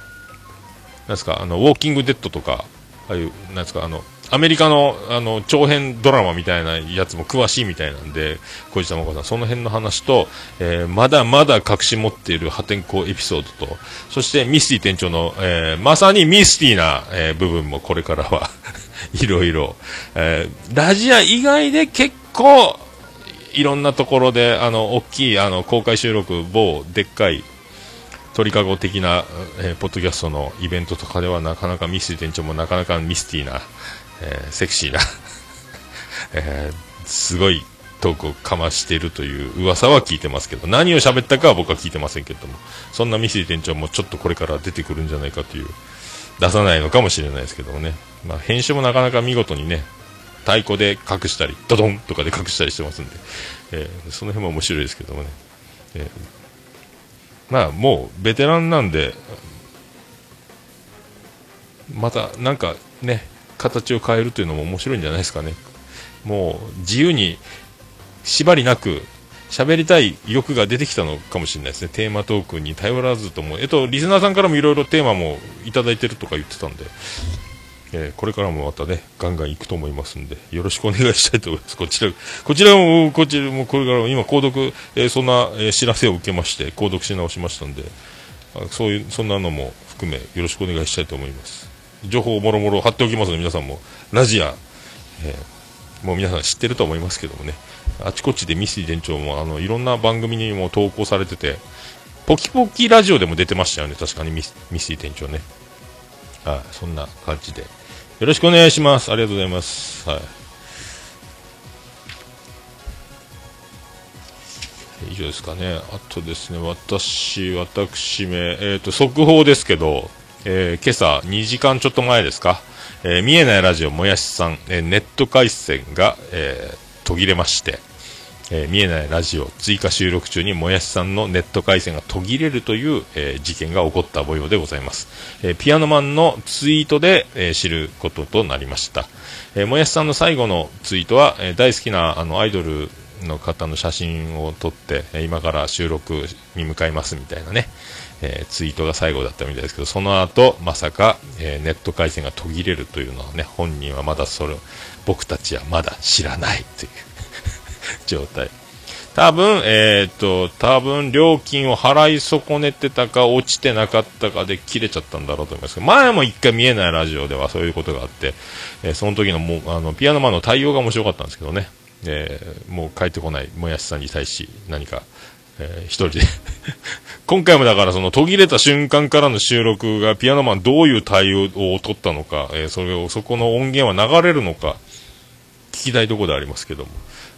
ですか、ウォーキングデッドとか、ああいうなんですか、アメリカの長編ドラマみたいなやつも詳しいみたいなんで、小路たまこさん、その辺の話と、まだまだ隠し持っている破天荒エピソードと、そしてミスティ店長の、まさにミスティな、部分もこれからはいろいろ、ラジア以外で結構いろんなところで大きい公開収録、某でっかい鳥かご的な、ポッドキャストのイベントとかではなかなかミスティ店長もなかなかミスティな、セクシーな、すごいトークをかましているという噂は聞いてますけど、何を喋ったかは僕は聞いてませんけども、そんなミスティ店長もちょっとこれから出てくるんじゃないかという、出さないのかもしれないですけどもね、まあ、編集もなかなか見事にね、太鼓で隠したりドドンとかで隠したりしてますんで、その辺も面白いですけどもね、まあもうベテランなんで、またなんかね、形を変えるというのも面白いんじゃないですかね。もう自由に縛りなく喋りたい欲が出てきたのかもしれないですね。テーマトークに頼らずとも、リスナーさんからもいろいろテーマもいただいてるとか言ってたんで、これからもまたね、ガンガン行くと思いますんで、よろしくお願いしたいと思います。こちらもこれからも今購読、そんな、知らせを受けまして購読し直しましたんで、そんなのも含めよろしくお願いしたいと思います。情報をもろもろ貼っておきますので、皆さんもラジア、もう皆さん知ってると思いますけどもね、あちこちでミスティ店長もいろんな番組にも投稿されてて、ポキポキラジオでも出てましたよね、確かにミスティ店長ね。はい、そんな感じでよろしくお願いします。ありがとうございます。はい。以上ですかね。あとですね、私め、速報ですけど、今朝2時間ちょっと前ですか、見えないラジオもやしさん、ネット回線が、途切れまして、見えないラジオ追加収録中にもやしさんのネット回線が途切れるという、事件が起こった模様でございます。ピアノマンのツイートで、知ることとなりました。もやしさんの最後のツイートは、大好きなアイドルの方の写真を撮って今から収録に向かいますみたいなね、ツイートが最後だったみたいですけど、その後まさか、ネット回線が途切れるというのはね、本人はまだそれ僕たちはまだ知らないという状態。多分料金を払い損ねてたか落ちてなかったかで切れちゃったんだろうと思いますけど、前も一回見えないラジオではそういうことがあって、その時のもうピアノマンの対応が面白かったんですけどね、もう帰ってこないもやしさんに対し何か、一人で今回もだからその途切れた瞬間からの収録がピアノマンどういう対応を取ったのか、それをそこの音源は流れるのか聞きたいところでありますけども、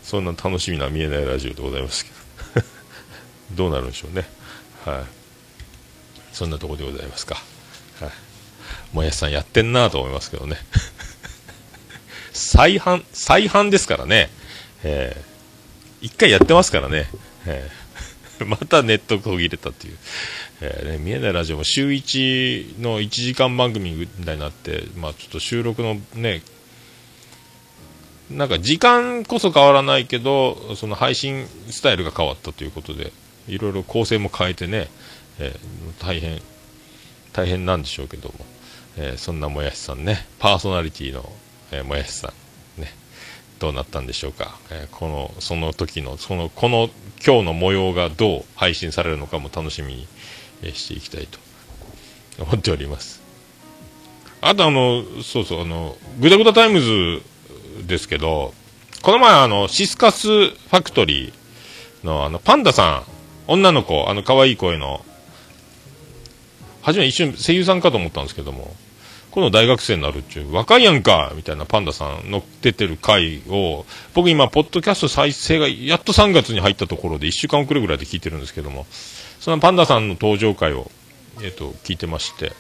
そんな楽しみな見えないラジオでございますけどどうなるんでしょうね。はい、そんなところでございますか。はい、もやしさんやってんなと思いますけどね再販ですからね。一回やってますからね。またネット途切れたっていう、見えないラジオも週1の1時間番組みたいになって、まあ、ちょっと収録のね、なんか時間こそ変わらないけどその配信スタイルが変わったということで、いろいろ構成も変えてね、大変なんでしょうけども、そんなもやしさんね、パーソナリティのもやしさん、ね、どうなったんでしょうか。その時の今日の模様がどう配信されるのかも楽しみに、していきたいと思っております。あとグダグダタイムズですけど、この前シスカスファクトリーのパンダさん、女の子、可愛い声の、初め一瞬声優さんかと思ったんですけども、この大学生になるっちゅう若いやんかみたいなパンダさんの出てる回を、僕今ポッドキャスト再生がやっと3月に入ったところで1週間遅れぐらいで聞いてるんですけども、そのパンダさんの登場回を、聞いてまして、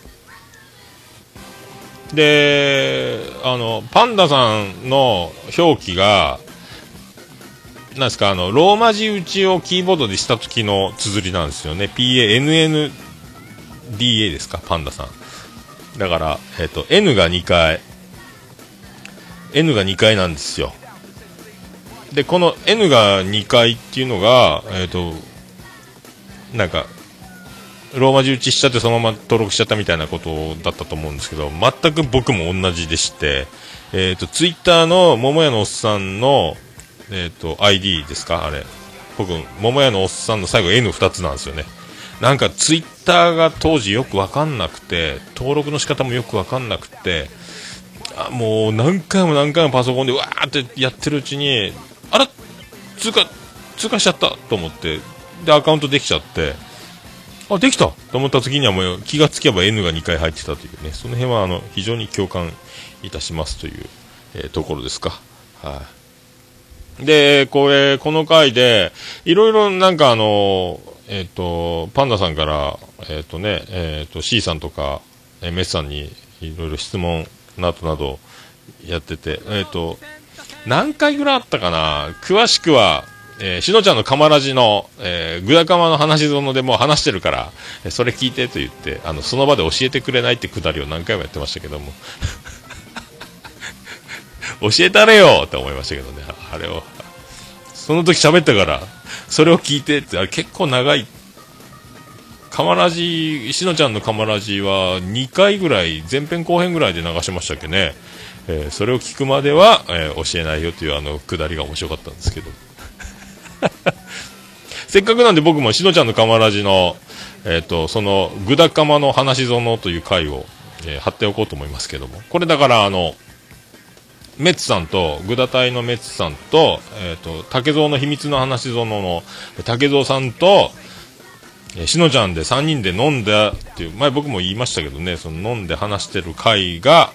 でパンダさんの表記がなんですか、ローマ字打ちをキーボードでした時の綴りなんですよね。 PANNDA ですか、パンダさんだから、N が2回なんですよ。でこの N が2回っていうのが、なんかローマ字打ちしちゃってそのまま登録しちゃったみたいなことだったと思うんですけど、全く僕も同じでして、ツイッターの桃屋のおっさんの、ID ですか、あれ僕桃屋のおっさんの最後 N2 つなんですよね。なんかツイッターが当時よくわかんなくて、登録の仕方もよくわかんなくて、もう何回もパソコンでわーってやってるうちに、あら通過しちゃったと思って、でアカウントできちゃって、あ、できたと思った時にはもう気がつけば N が2回入ってたというね、その辺は非常に共感いたしますという、ところですか。はい。でこの回でいろいろなんかパンダさんからC さんとかメスさんにいろいろ質問などなどやってて、何回ぐらいあったかな、詳しくはしのちゃんのカマラジの、グダカマの話そのでもう話してるから、それ聞いてと言ってその場で教えてくれないってくだりを何回もやってましたけども教えたれよって思いましたけどね。あれをその時喋ったからそれを聞いてって、あれ結構長いカマラジ、しのちゃんのカマラジは2回ぐらい前編後編ぐらいで流しましたっけね。それを聞くまでは、教えないよというくだりが面白かったんですけどせっかくなんで僕もしのちゃんのカマラジの、そのグダカマの話ぞのという回を、貼っておこうと思いますけども、これだからメッツさんとグダ隊のメッツさんと、竹蔵の秘密の話ぞの竹蔵さんと、しのちゃんで3人で飲んだっていう前僕も言いましたけどね、その飲んで話してる回が、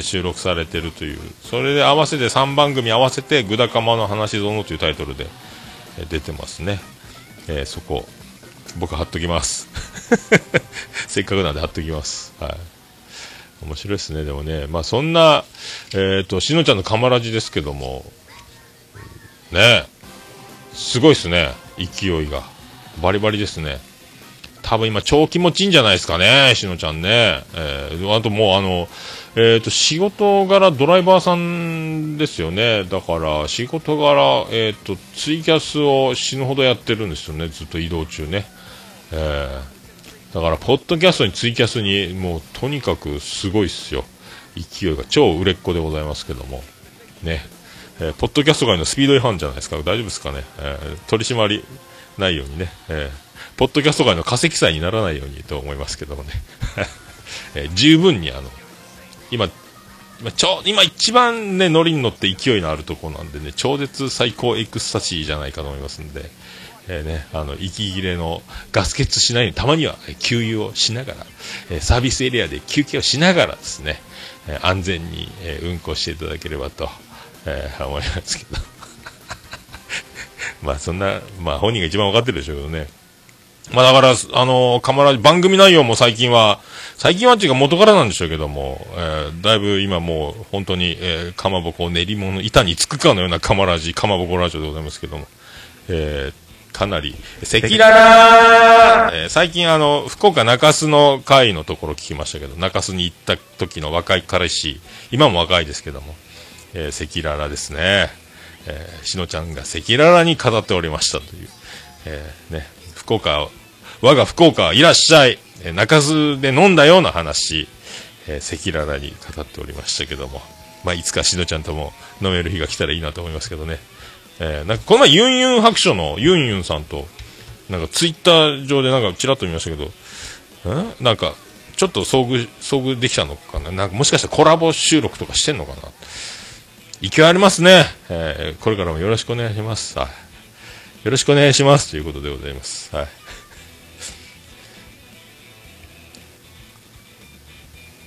収録されてるという、それで合わせて3番組合わせてグダカマの話ぞのというタイトルで出てますね。そこ僕貼っときますせっかくなんで貼っときます、はい、面白いですね。でもね、まあ、そんな、しのちゃんのカマラジですけどもね、すごいですね、勢いがバリバリですね。多分今超気持ちいいんじゃないですかね、しのちゃんね。あともう仕事柄ドライバーさんですよね。だから仕事柄ツイキャスを死ぬほどやってるんですよね、ずっと移動中ね。だからポッドキャストにツイキャスにもうとにかくすごいっすよ、勢いが。超売れっ子でございますけどもね、ポッドキャスト界のスピード違反じゃないですか。大丈夫ですかね、取り締まりないようにね、ポッドキャスト界の化石祭にならないようにと思いますけどもね、十分に今一番ねノリに乗って勢いのあるところなんでね、超絶最高エクスタシーじゃないかと思いますんで、ね、息切れのガス欠しないようにたまには給油をしながら、サービスエリアで休憩をしながらですね、安全に運行していただければと、思いますけどまあそんな、まあ本人が一番分かってるでしょうけどね。まあだから、カマラ番組内容も最近はっていうか元からなんでしょうけども、だいぶ今もう本当に、かまぼこ練り物板につくかのようなカマラジ、かまぼこラジオでございますけども、かなりセキララー、最近福岡中洲の会のところ聞きましたけど、中洲に行った時の若い彼氏、今も若いですけども、セキララですね、しのちゃんがセキララに語っておりましたという、ね、福岡、我が福岡いらっしゃい、中洲で飲んだような話、赤裸々に語っておりましたけども、まあ、いつかしのちゃんとも飲める日が来たらいいなと思いますけどね。なんかこの前ユンユン白書のユンユンさんとなんかツイッター上でなんかちらっと見ましたけど、なんかちょっと遭遇できたのかな、なんかもしかしたらコラボ収録とかしてんのかな、勢いありますね。これからもよろしくお願いします。よろしくお願いしますということでございます。はい。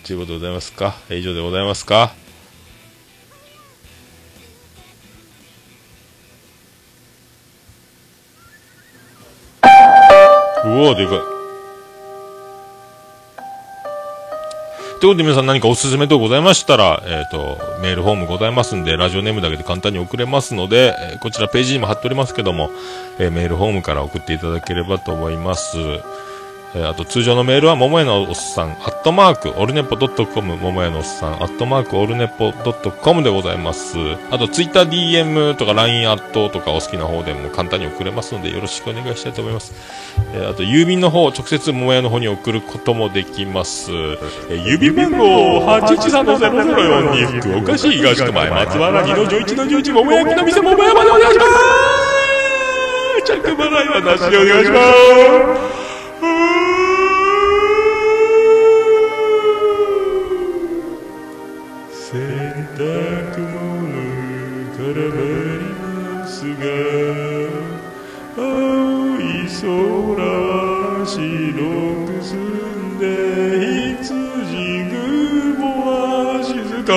ということでございますか。以上でございますか。うわ、でかい。ということで皆さん何かおすすめ等ございましたら、メールフォームございますんで、ラジオネームだけで簡単に送れますので、こちらページにも貼っておりますけども、メールフォームから送っていただければと思います。あと通常のメールは桃屋のおっさん@allnepo.com、桃屋のおっさん@allnepo.comでございます。あとツイッター DM とか LINE アットとかお好きな方でも簡単に送れますのでよろしくお願いしたいと思います。あと郵便の方直接桃屋の方に送ることもできます。郵便番号 813-0042 福岡市東区前松原 2-11-11 桃屋駅の店桃屋までお願いします。着払いはなしでお願いします。洗濯物から参りますが、青い空白く澄んで羊雲は静か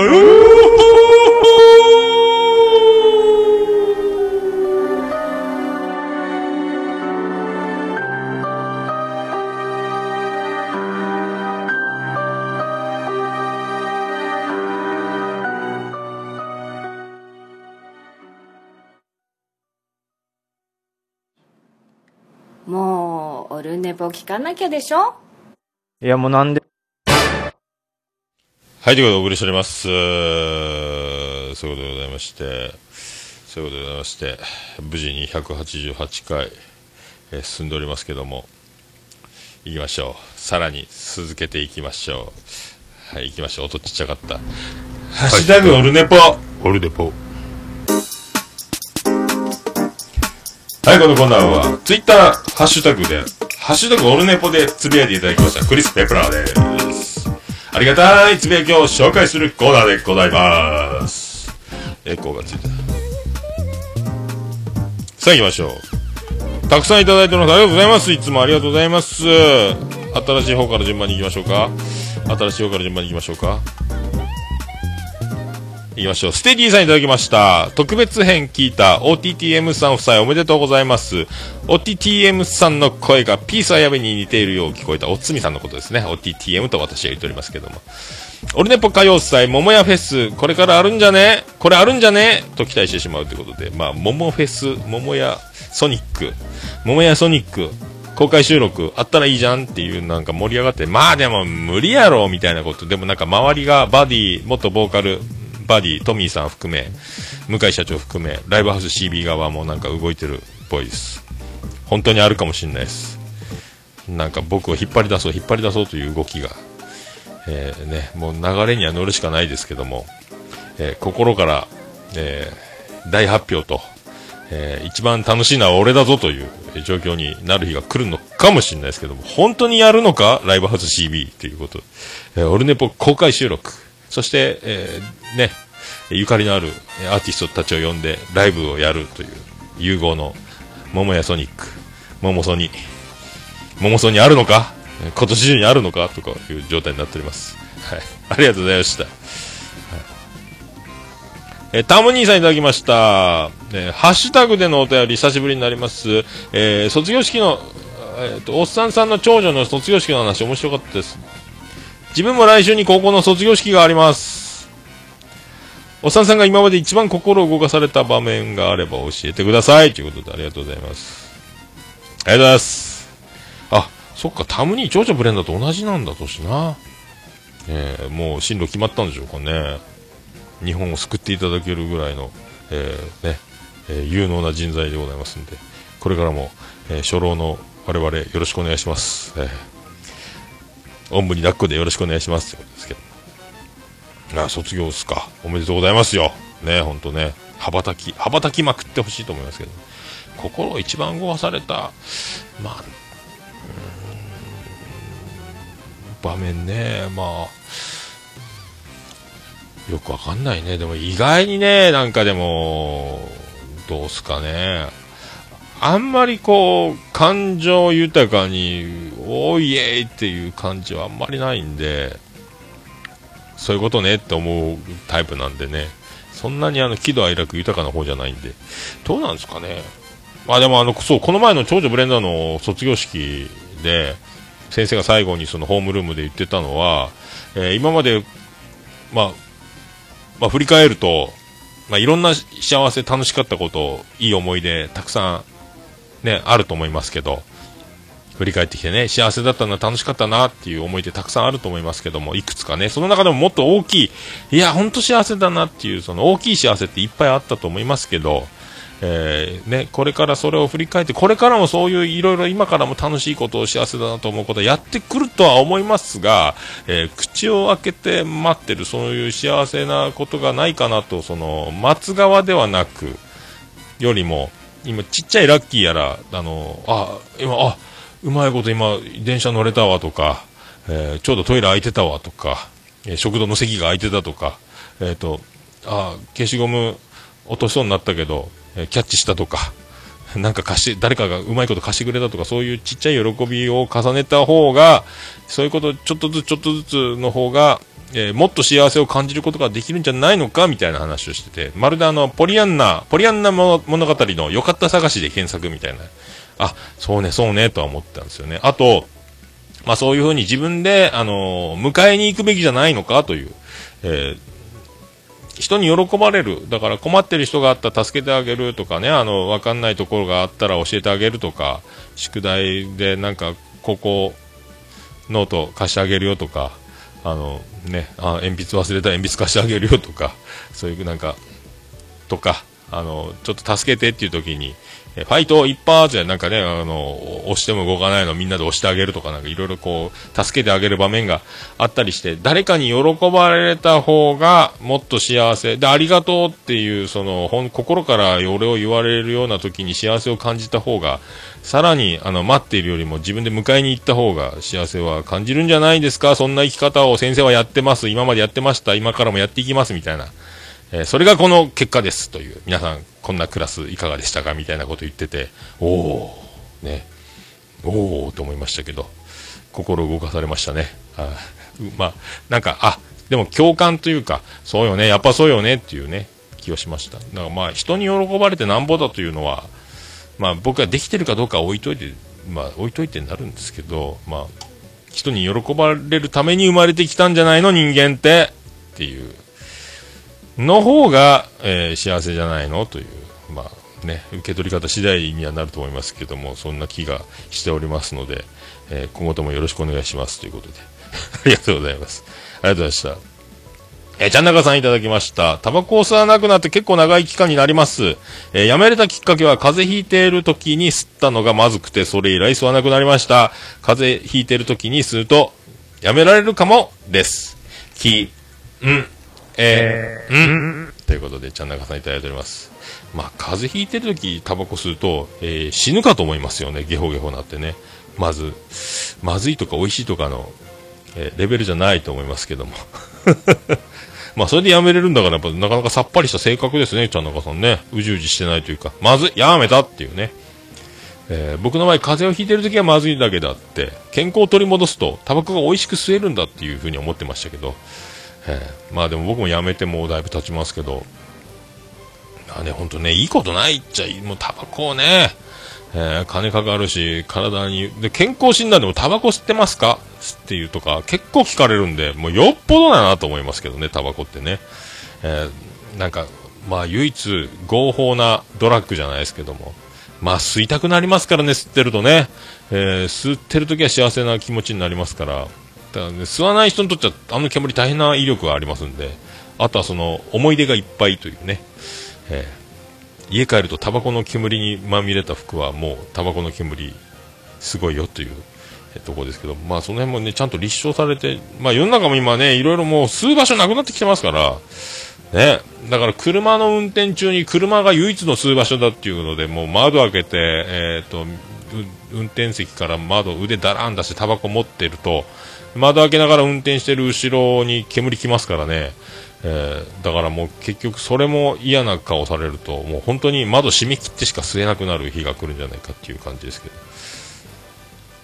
聞かなきゃでしょ。いやもうなんで。はい、ということでお送りしております。そういうことでございまして、無事に188回、進んでおりますけども、行きましょう。さらに続けていきましょう。はい、行きましょう。音ちっちゃかった。ハッシュタグオルネポ。オルネポ。はい、このコーナーはツイッターハッシュタグで。ハッシュタグオルネポでつぶやいていただきましたクリス・ペプラーです。ありがたいつぶやきを紹介するコーナーでございます。エコーがついた。さあ行きましょう。たくさんいただいております。ありがとうございます。いつもありがとうございます。新しい方から順番に行きましょうか。いきましょう。ステディさんいただきました。特別編聞いた OTTM さん夫妻おめでとうございます。 OTTM さんの声がピース綾部に似ているよう聞こえた。おつみさんのことですね。 OTTM と私は言っておりますけども、オルネポ歌謡祭桃屋フェスこれからあるんじゃね、これあるんじゃねと期待してしまうということで、まあ桃フェス、桃屋ソニック、桃屋ソニック公開収録あったらいいじゃんっていう、なんか盛り上がって、まあでも無理やろみたいなことでも、なんか周りがバディ元ボーカルバディトミーさん含め向井社長含めライブハウス CB 側もなんか動いてるっぽいです。本当にあるかもしれないです。なんか僕を引っ張り出そう引っ張り出そうという動きが、ね、もう流れには乗るしかないですけども、心から、大発表と一番楽しいのは俺だぞという状況になる日が来るのかもしれないですけども、本当にやるのかライブハウス CB ということ、オルネポ公開収録、そして、ね、ゆかりのあるアーティストたちを呼んでライブをやるという融合の桃屋ソニック、桃ソニ、桃ソニあるのか、今年中にあるのかとかいう状態になっております。はい、ありがとうございました。タモ兄さんいただきました。ハッシュタグでのお便り久しぶりになります。卒業式の、おっさんさんの長女の卒業式の話面白かったです。自分も来週に高校の卒業式があります。おっさんさんが今まで一番心を動かされた場面があれば教えてください。ということでありがとうございます。ありがとうございます。あ、そっか、タム兄長女ブレンダーと同じなんだとしな。もう進路決まったんでしょうかね。日本を救っていただけるぐらいの、ね、有能な人材でございますので、これからも、初老の我々よろしくお願いします。おんぶに抱っこでよろしくお願いしますということですけど、あ、卒業っすか、おめでとうございますよね。ほんとね、羽ばたきまくってほしいと思いますけど、心を一番動かされた、まあ、場面ね、まあよくわかんないね。でも意外にね、なんかでもどうすかね、あんまりこう感情豊かにおいえいっていう感じはあんまりないんで、そういうことねって思うタイプなんでね、そんなに喜怒哀楽豊かな方じゃないんで、どうなんですかね。まあでもそうこの前の長女ブレンダーの卒業式で先生が最後にそのホームルームで言ってたのは、今までまあ振り返ると、まあいろんな幸せ、楽しかったこと、いい思い出、たくさんね、あると思いますけど、振り返ってきてね、幸せだったな、楽しかったなっていう思い出たくさんあると思いますけども、いくつかね、その中でももっと大きい、いや、ほんと幸せだなっていう、その大きい幸せっていっぱいあったと思いますけど、ね、これからそれを振り返って、これからもそういういろいろ今からも楽しいことを幸せだなと思うことをやってくるとは思いますが、口を開けて待ってるそういう幸せなことがないかなと、その待つ側ではなくよりも、今ちっちゃいラッキーやら、うまいこと今電車乗れたわとか、ちょうどトイレ空いてたわとか、食堂の席が空いてたとか、消しゴム落としそうになったけどキャッチしたとか、なんか誰かがうまいこと貸してくれたとか、そういうちっちゃい喜びを重ねた方が、そういうことちょっとずつちょっとずつの方が、もっと幸せを感じることができるんじゃないのかみたいな話をしてて、まるでポリアンナ物語の良かった探しで検索みたいな、あ、そうねそうねとは思ったんですよね。あと、まあそういう風に自分で迎えに行くべきじゃないのかという、人に喜ばれる、だから困ってる人があったら助けてあげるとかね、分かんないところがあったら教えてあげるとか、宿題でなんかここノート貸してあげるよとか、ね、鉛筆忘れたら鉛筆貸してあげるよとか、そういうなんかとか、ちょっと助けてっていう時にファイト一発でなんかね、押しても動かないのみんなで押してあげるとか、なんかいろいろこう助けてあげる場面があったりして、誰かに喜ばれた方がもっと幸せで、ありがとうっていうその心から俺を言われるような時に幸せを感じた方が、さらに待っているよりも自分で迎えに行った方が幸せは感じるんじゃないですか。そんな生き方を先生はやってます、今までやってました、今からもやっていきますみたいな、それがこの結果ですという、皆さんこんなクラスいかがでしたかみたいなこと言ってて、おーね、おーと思いましたけど、心動かされましたね。まあなんかでも共感というか、そうよね、やっぱそうよねっていうね気をしました。だからまあ人に喜ばれてなんぼだというのは、まあ僕はできてるかどうか置いといて、まあ置いといてになるんですけど、まあ人に喜ばれるために生まれてきたんじゃないの人間ってっていうの方が、幸せじゃないのという、まあね、受け取り方次第にはなると思いますけども、そんな気がしておりますので、今後ともよろしくお願いしますということでありがとうございます。ありがとうございました。ちゃんなかさんいただきました。タバコを吸わなくなって結構長い期間になります。やめれたきっかけは風邪ひいている時に吸ったのがまずくて、それ以来吸わなくなりました。風邪ひいている時に吸うとやめられるかもです。ということでちゃんなかさんいただいております。まあ風邪ひいてる時タバコ吸うと、死ぬかと思いますよね。ゲホゲホなってね、まずいとか美味しいとかの、レベルじゃないと思いますけどもまあそれでやめれるんだから、やっぱなかなかさっぱりした性格ですね、ちゃんなかさんね。うじうじしてないというか、まずいやめたっていうね、僕の前風邪をひいてる時はまずいだけだって、健康を取り戻すとタバコが美味しく吸えるんだっていう風に思ってましたけど、まあでも僕もやめてもうだいぶ経ちますけど、まあね、ほんとね、いいことないっちゃいい。もうタバコをね、金かかるし、体にで健康診断でもタバコ吸ってますかっていうとか結構聞かれるんで、もうよっぽどだなと思いますけどね、タバコってね、なんかまあ唯一合法なドラッグじゃないですけども、まあ吸いたくなりますからね、吸ってるとね、吸ってる時は幸せな気持ちになりますから、だからね、吸わない人にとっちゃあの煙大変な威力がありますんで、あとはその思い出がいっぱいというね、家帰るとタバコの煙にまみれた服はもうタバコの煙すごいよというところですけど、まあその辺もねちゃんと立証されて、まあ世の中も今ねいろいろもう吸う場所なくなってきてますからね、だから車の運転中に車が唯一の吸う場所だっていうので、もう窓開けて運転席から窓腕だらん出してタバコ持ってると、窓開けながら運転してる後ろに煙きますからね。だからもう結局それも嫌な顔されると、もう本当に窓閉め切ってしか吸えなくなる日が来るんじゃないかっていう感じですけど、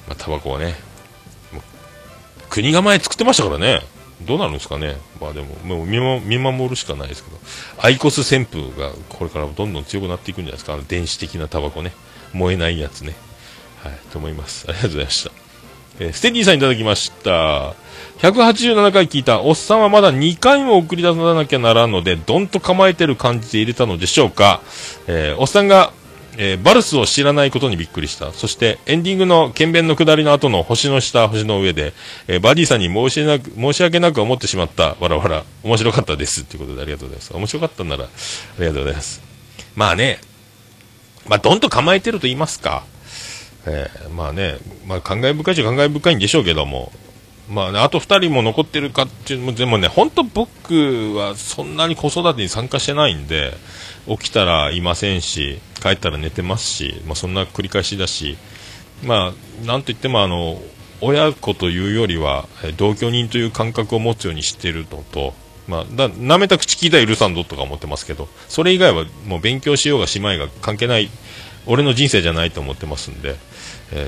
まあ、タバコはね国が前作ってましたからね、どうなるんですかね。まあでも、もう見守るしかないですけど、アイコス旋風がこれからどんどん強くなっていくんじゃないですか、あの電子的なタバコね、燃えないやつね、はい、と思います。ありがとうございました。ステディさんいただきました。187回聞いたおっさんはまだ2回も送り出さなきゃならんので、どんと構えてる感じで入れたのでしょうか。おっさんが、バルスを知らないことにびっくりした。そしてエンディングの剣弁の下りの後の星の下星の上で、バディさんに申し訳なく思ってしまった、わらわら面白かったですということで、ありがとうございます。面白かったならありがとうございます。まあね、まあどんと構えてると言いますか、まあね、まあ感慨深いっちゃ感慨深いんでしょうけども、まあね、あと2人も残ってるかっていうのも、でもね、本当僕はそんなに子育てに参加してないんで、起きたらいませんし、帰ったら寝てますし、まあそんな繰り返しだし、まあなんといっても親子というよりは同居人という感覚を持つようにしてるのと、まあ、舐めた口聞いたら許さんぞとか思ってますけど、それ以外はもう勉強しようがしまいが関係ない、俺の人生じゃないと思ってますんで、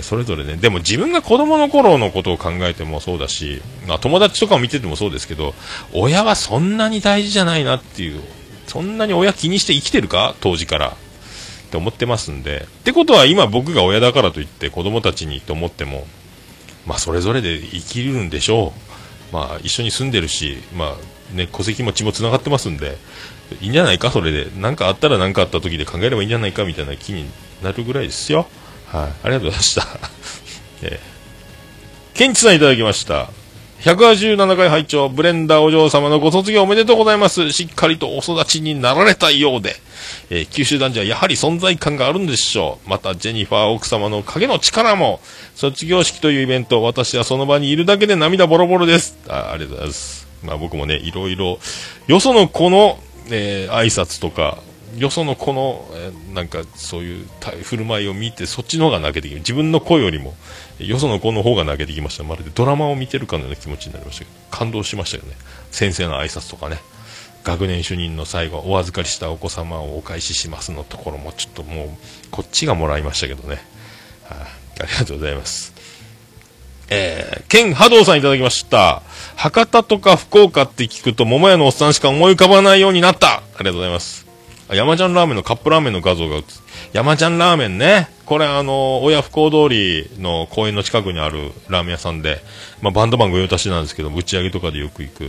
それぞれね、でも自分が子供の頃のことを考えてもそうだし、まあ、友達とかを見ててもそうですけど、親はそんなに大事じゃないなっていう、そんなに親気にして生きてるか当時からって思ってますんで、ってことは今僕が親だからといって子供たちにと思っても、まあそれぞれで生きるんでしょう。まあ一緒に住んでるし、まあね、戸籍も血もつながってますんでいいんじゃないか、それで何かあったら何かあった時で考えればいいんじゃないかみたいな気になるぐらいですよ。はい、ありがとうございました、ケンチさんいただきました。187回拝聴、ブレンダーお嬢様のご卒業おめでとうございます。しっかりとお育ちになられたようで、九州男児はやはり存在感があるんでしょう。またジェニファー奥様の影の力も、卒業式というイベント、私はその場にいるだけで涙ボロボロです。 ありがとうございます。まあ、僕もねいろいろよその子の、挨拶とかよその子の、なんかそういう振る舞いを見て、そっちの方が泣けてきました。自分の子よりもよその子の方が泣けてきました。まるでドラマを見てるかのような気持ちになりましたけど、感動しましたよね。先生の挨拶とかね、学年主任の最後、お預かりしたお子様をお返ししますのところも、ちょっともうこっちがもらいましたけどね、はあ、ありがとうございます。ケン波動さんいただきました。博多とか福岡って聞くと桃屋のおっさんしか思い浮かばないようになった。ありがとうございます。山ちゃんラーメンのカップラーメンの画像が映って、山ちゃんラーメンね、これ親不孝通りの公園の近くにあるラーメン屋さんで、まあ、バンドマン御用達なんですけど、打ち上げとかでよく行く、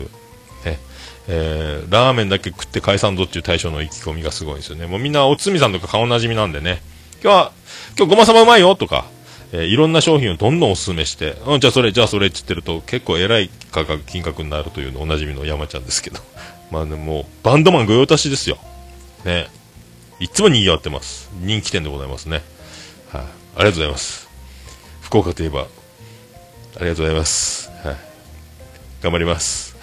ねラーメンだけ食って解散ぞっていう大将の意気込みがすごいですよね。もうみんなおつみさんとか顔なじみなんでね、今日ごまさばうまいよとか、いろんな商品をどんどんおすすめして、うん、じゃあそれって言ってると結構えらい価格金額になるというのおなじみの山ちゃんですけどまあね、もうバンドマン御用達ですよね、いつも賑わってます。人気店でございますね。はい、ありがとうございます。福岡といえばありがとうございます、はい、頑張ります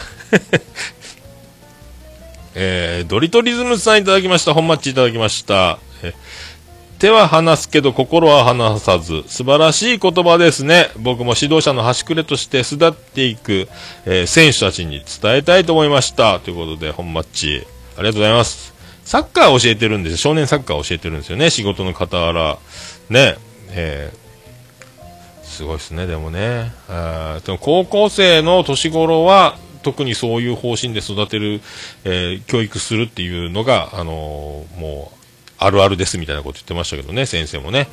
ドリトリズムさんいただきました。本マッチいただきました。手は離すけど心は離さず、素晴らしい言葉ですね。僕も指導者の端くれとして巣立っていく、選手たちに伝えたいと思いましたということで、本マッチありがとうございます。サッカーを教えてるんですよ。少年サッカーを教えてるんですよね。仕事の傍らね、すごいですね。でもね、でも高校生の年頃は特にそういう方針で育てる、教育するっていうのがもうあるあるですみたいなこと言ってましたけどね、先生もね。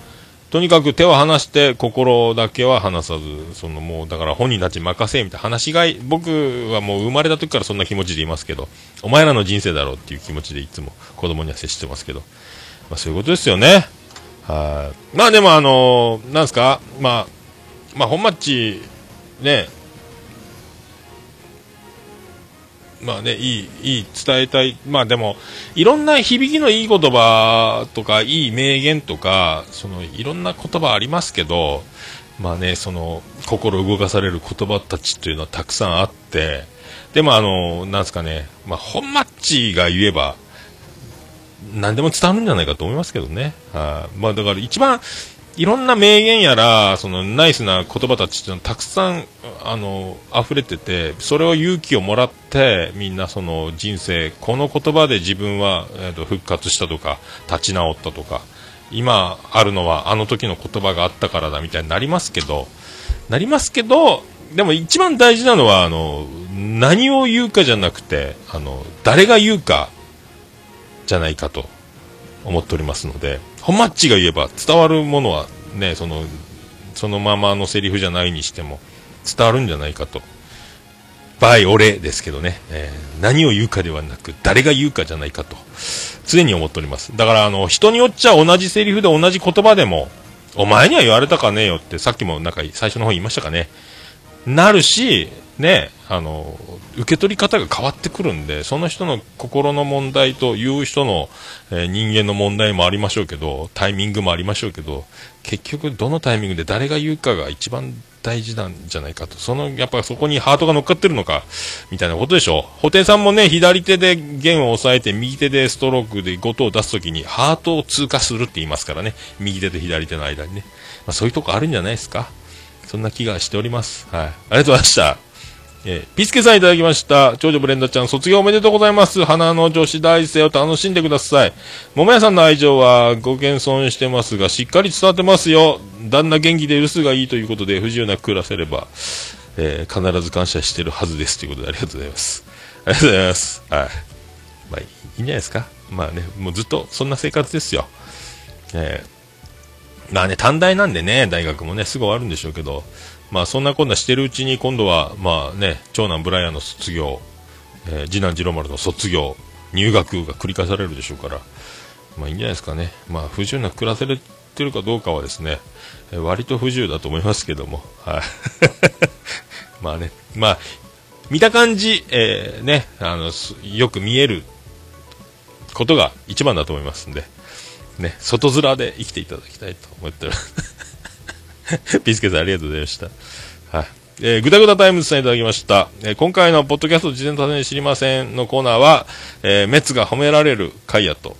とにかく手は離して心だけは離さず、そのもうだから本人たち任せみたいな話が、僕はもう生まれた時からそんな気持ちでいますけど、お前らの人生だろうっていう気持ちでいつも子供には接してますけど、まあそういうことですよね。はい。まあでもなんですか、まあ本マッチね、まあね、いい伝えたい。まあでもいろんな響きのいい言葉とかいい名言とか、そのいろんな言葉ありますけど、まあね、その心動かされる言葉たちというのはたくさんあって、でもなんですかね、まあ本マッチが言えば何でも伝わるんじゃないかと思いますけどね。はい。まあだから一番いろんな名言やら、そのナイスな言葉たちってのたくさん溢れてて、それを勇気をもらってみんなその人生、この言葉で自分は、復活したとか立ち直ったとか、今あるのはあの時の言葉があったからだみたいになりますけど、でも一番大事なのは何を言うかじゃなくて誰が言うかじゃないかと思っておりますので、本マッチが言えば伝わるものはね、そのままのセリフじゃないにしても伝わるんじゃないかと。バイ俺ですけどね、何を言うかではなく誰が言うかじゃないかと常に思っております。だから人によっちゃ同じセリフで同じ言葉でも、お前には言われたかねえよってさっきもなんか最初の方言いましたかね、なるしね、受け取り方が変わってくるんで、その人の心の問題という人の、人間の問題もありましょうけど、タイミングもありましょうけど、結局どのタイミングで誰が言うかが一番大事なんじゃないかと。やっぱそこにハートが乗っかってるのかみたいなことでしょ。布袋さんもね、左手で弦を押さえて右手でストロークで音を出すときにハートを通過するって言いますからね、右手と左手の間にね、まあ、そういうとこあるんじゃないですか。そんな気がしております。はい、ありがとうございました。ピスケさんいただきました。長女ブレンダちゃん卒業おめでとうございます。花の女子大生を楽しんでください。桃屋さんの愛情はご謙遜してますがしっかり伝わってますよ。旦那元気で留守がいいということで不自由なく暮らせれば、必ず感謝してるはずですということで、ありがとうございます。ありがとうございます。はい、まあいいんじゃないですか。まあね、もうずっとそんな生活ですよ。まあね、短大なんでね、大学もねすぐ終わるんでしょうけど、まあそんなこんなしてるうちに今度はまあね、長男ブライアンの卒業、次男次郎丸の卒業、入学が繰り返されるでしょうから、まあいいんじゃないですかね。まあ不自由なく暮らせれてるかどうかはですね、割と不自由だと思いますけども、はいまあね、まあ見た感じ、ね、よく見えることが一番だと思いますんでね、外面で生きていただきたいと思っておりますピスケさんありがとうございました。はい、ぐだぐだタイムズさんいただきました。今回のポッドキャスト事前多戦知りませんのコーナーは、メッツが褒められる回やと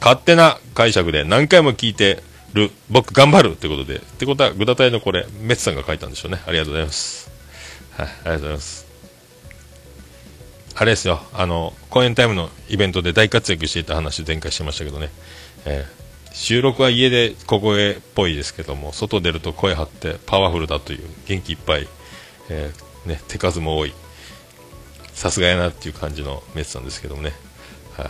勝手な解釈で何回も聞いてる僕頑張るということで、ってことはぐだタイのこれメッツさんが書いたんでしょうね。ありがとうございます。はい、ありがとうございます。あれですよ、公演タイムのイベントで大活躍していた話前回してましたけどね、収録は家で小声っぽいですけども、外出ると声張ってパワフルだという元気いっぱい、ね、手数も多い、さすがやなっていう感じのメッセなんですけどもね、はい、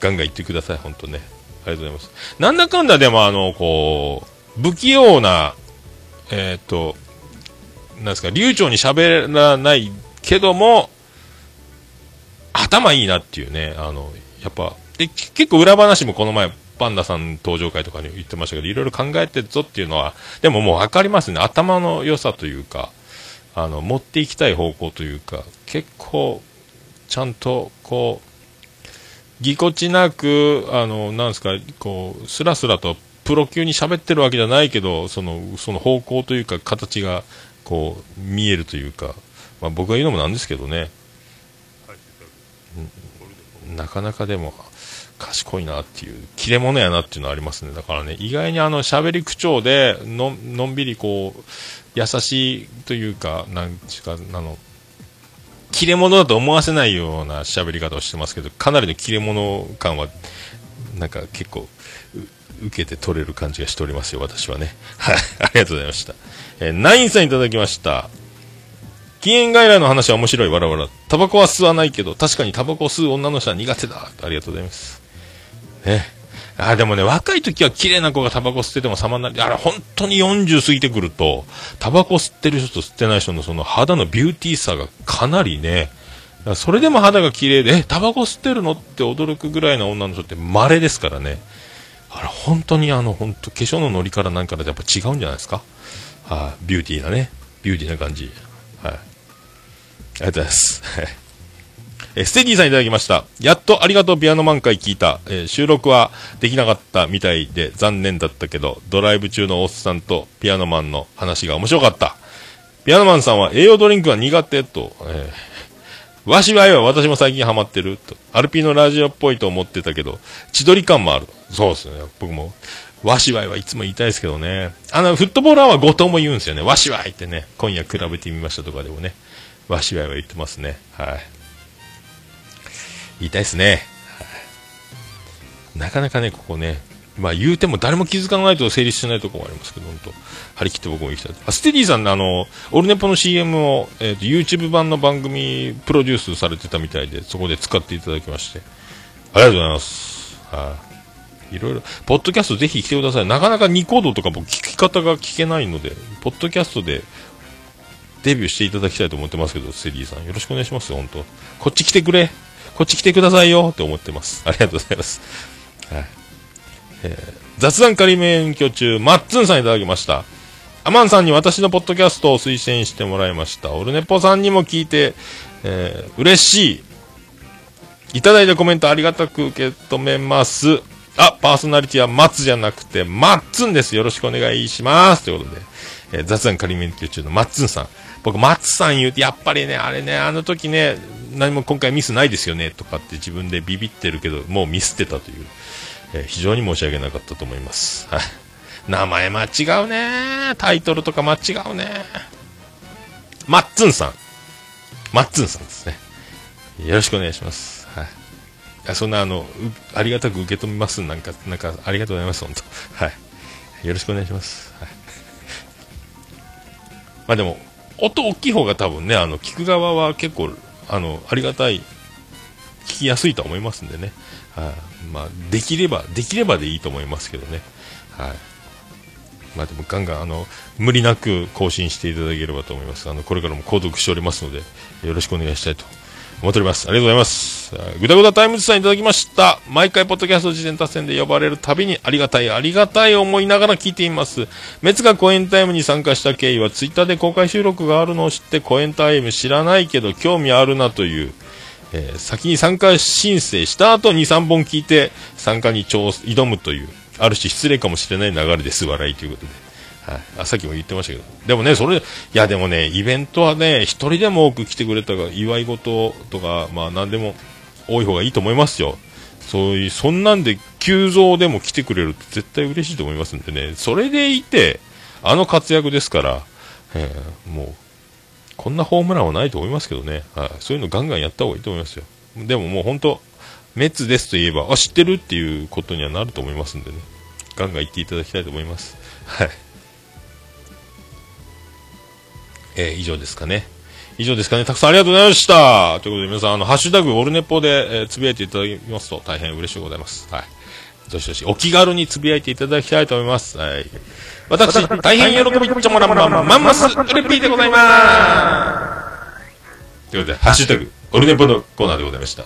ガンガンいってください、本当ね、ありがとうございます。なんだかんだでもこう不器用ななんですか、流暢に喋らないけども頭いいなっていうね、やっぱで結構裏話もこの前パンダさん登場会とかに言ってましたけど、いろいろ考えてるぞっていうのはでももう分かりますね、頭の良さというか、持っていきたい方向というか、結構ちゃんとこうぎこちなくなんですか、こうスラスラとプロ級に喋ってるわけじゃないけど、その方向というか形がこう見えるというか、まあ、僕が言うのもなんですけどね、なかなかでも賢いなっていう切れ者やなっていうのはありますね。だからね、意外に喋り口調で のんびりこう優しいというか、なんか切れ者だと思わせないような喋り方をしてますけど、かなりの切れ者感はなんか結構受けて取れる感じがしておりますよ、私はね。はい、ありがとうございました。ナインさんいただきました。禁煙外来の話は面白い、わらわら。タバコは吸わないけど、確かにタバコを吸う女の人は苦手だ。ありがとうございます。ね。あ、でもね、若い時は綺麗な子がタバコ吸ってても様になり、あれ、本当に40過ぎてくると、タバコ吸ってる人と吸ってない人のその肌のビューティーさがかなりね、それでも肌が綺麗で、タバコ吸ってるのって驚くぐらいの女の人って稀ですからね。あれ本当に本当化粧のノリからなんかでやっぱ違うんじゃないですか。はあ、ビューティーなね、ビューティーな感じ。はい、ありがとうございます。ステディさんいただきました。やっとありがとうピアノ満開聞いた、収録はできなかったみたいで残念だったけど、ドライブ中のおっさんとピアノマンの話が面白かった。ピアノマンさんは栄養ドリンクは苦手と。わしは私も最近ハマってると。アルピーのラジオっぽいと思ってたけど、千鳥感もある。そうですね。僕も、わしはいつも言いたいですけどね。フットボーラーは後藤も言うんですよね。わしはいってね。今夜比べてみましたとかでもね。わしはいは言ってますね。はい。言いたいですね。はい、なかなかね、ここね。まあ言うても誰も気づかないと成立しないところもありますけど、本当張り切って僕も行きたい。ステディさんのオルネポの CM を、YouTube 版の番組プロデュースされてたみたいで、そこで使っていただきまして、ありがとうございます。はい、いろいろポッドキャストぜひ来てください。なかなかニコードとか僕聞き方が聞けないので、ポッドキャストでデビューしていただきたいと思ってますけど、ステディさんよろしくお願いしますよ。本当こっち来てくれ、こっち来てくださいよって思ってます。ありがとうございます。はい、雑談仮免許中、マッツンさんいただきました。アマンさんに私のポッドキャストを推薦してもらいました。オルネポさんにも聞いて、嬉しい。いただいたコメントありがたく受け止めます。あ、パーソナリティはマッツじゃなくてマッツンです。よろしくお願いします。ということで、雑談仮免許中のマッツンさん、僕マッツさん言うてやっぱりね、あれね、あの時ね、何も今回ミスないですよねとかって自分でビビってるけど、もうミスってたという、非常に申し訳なかったと思います。はい、名前間違うね、タイトルとか間違うね。マッツンさん、マッツンさんですね、よろしくお願いします。はい、そんなありがたく受け止めます。なんかありがとうございます、本当。はい、よろしくお願いします。はい、まあでも音大きい方が多分ね、聞く側は結構ありがたい、聞きやすいと思いますんでね。まあ、できればでいいと思いますけどね。はい。まあでもガンガン無理なく更新していただければと思います。これからも購読しておりますので、よろしくお願いしたいと思っております。ありがとうございます。ぐだぐだタイムズさんいただきました。毎回ポッドキャスト事前達成で呼ばれるたびにありがたい思いながら聞いています。メツが公演タイムに参加した経緯はツイッターで公開収録があるのを知って、公演タイム知らないけど興味あるなという。先に参加申請した後 2,3 本聞いて参加に挑むという、ある種失礼かもしれない流れです。笑いということで、はい、さっきも言ってましたけど、でもね、それいやでもね、イベントはね、一人でも多く来てくれたが祝い事とか、まあ何でも多い方がいいと思いますよ。そんなんで急増でも来てくれると絶対嬉しいと思いますんでね。それでいて活躍ですから、もうこんなホームランはないと思いますけどね。はい、そういうのガンガンやった方がいいと思いますよ。でももう本当メッツですと言えば、あ、知ってるっていうことにはなると思いますんでね。ガンガン言っていただきたいと思います。はい。以上ですかね。以上ですかね。たくさんありがとうございました。ということで皆さん、ハッシュタグオルネポで、つぶやいていただきますと大変嬉しいございます。はい。どしどしお気軽につぶやいていただきたいと思います。はい。私、大変喜びっちゃもらんまんまん、マンマスウレピーでございまーす。ということで、ハッシュタグオルネポのコーナーでございました。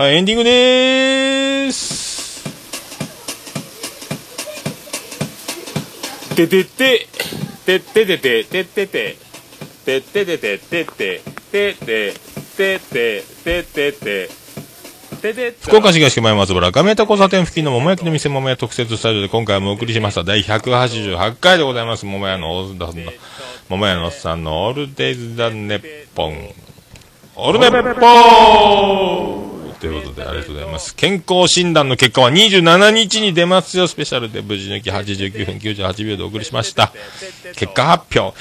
エンディングでーす。ててててててててててててててててててて。福岡市東区前松原亀田交差点付近の桃焼きの店桃屋特設スタジオで今回もお送りしました第188回でございます。桃屋のおっさんのオールデイズザネッポンオルネポンということで、ありがとうございます。健康診断の結果は27日に出ますよ、スペシャルで。無事抜き89分98秒でお送りしました。結果発表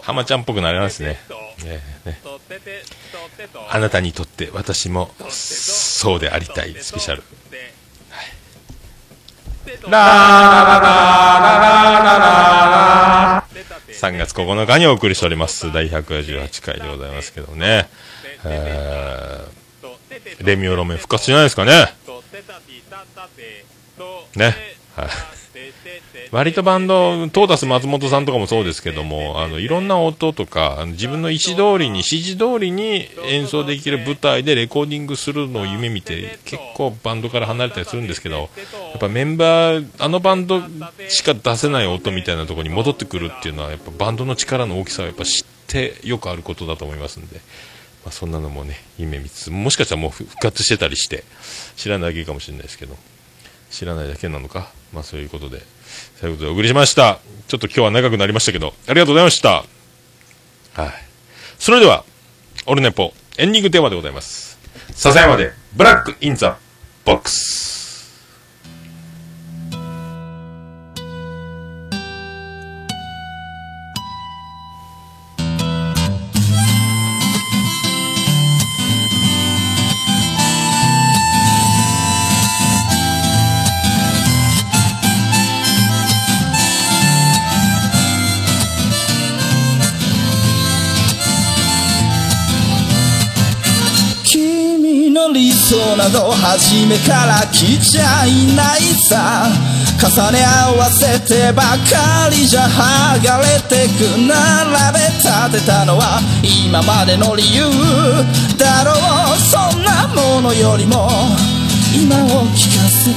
浜ちゃんっぽくなりますね。ね。あなたにとって私もそうでありたい、スペシャル。3月9日にお送りしております。第188回でございますけどね。レミオロメン復活じゃないですかね。ね、はい。割とバンドトータス松本さんとかもそうですけども、いろんな音とか自分の意思通りに指示通りに演奏できる舞台でレコーディングするのを夢見て結構バンドから離れたりするんですけど、やっぱメンバーあのバンドしか出せない音みたいなところに戻ってくるっていうのはやっぱバンドの力の大きさをやっぱ知ってよくあることだと思いますんで。まあ、そんなのもね、夢見つつ、もしかしたらもう復活してたりして、知らないだけかもしれないですけど、知らないだけなのか、まあそういうことで、そういうことでお送りしました。ちょっと今日は長くなりましたけど、ありがとうございました。はい。それでは、オルネポ、エンディングテーマでございます。笹山で、ブラックインザボックス。初めから来ちゃいないさ、重ね合わせてばかりじゃ剥がれてく、並べ立てたのは今までの理由だろう。そんなものよりも今を聞かせて、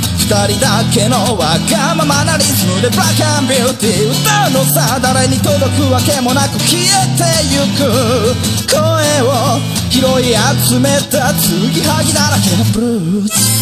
二人だけのわがままなリズムでブラックアンビューティー歌うのさ、誰に届くわけもなく消えてゆく、声を拾い集めた継ぎはぎだらけのブルース。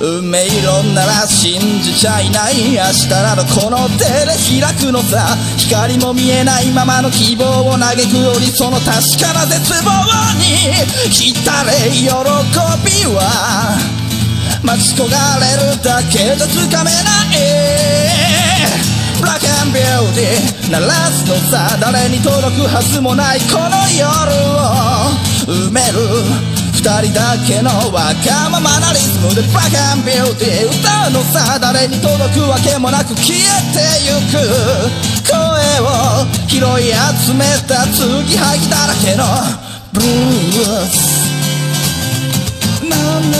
運命論なら信じちゃいない、明日などこの手で開くのさ、光も見えないままの希望を嘆くより、その確かな絶望に浸れ喜びは待ち焦がれるだけじゃつかめないブラック&ビューティー鳴らすのさ、誰に届くはずもないこの夜を埋める二人だけのわがままなリズムでブラック&ビューティー歌うのさ、誰に届くわけもなく消えてゆく声を拾い集めた継ぎはぎだらけのブルースなんだ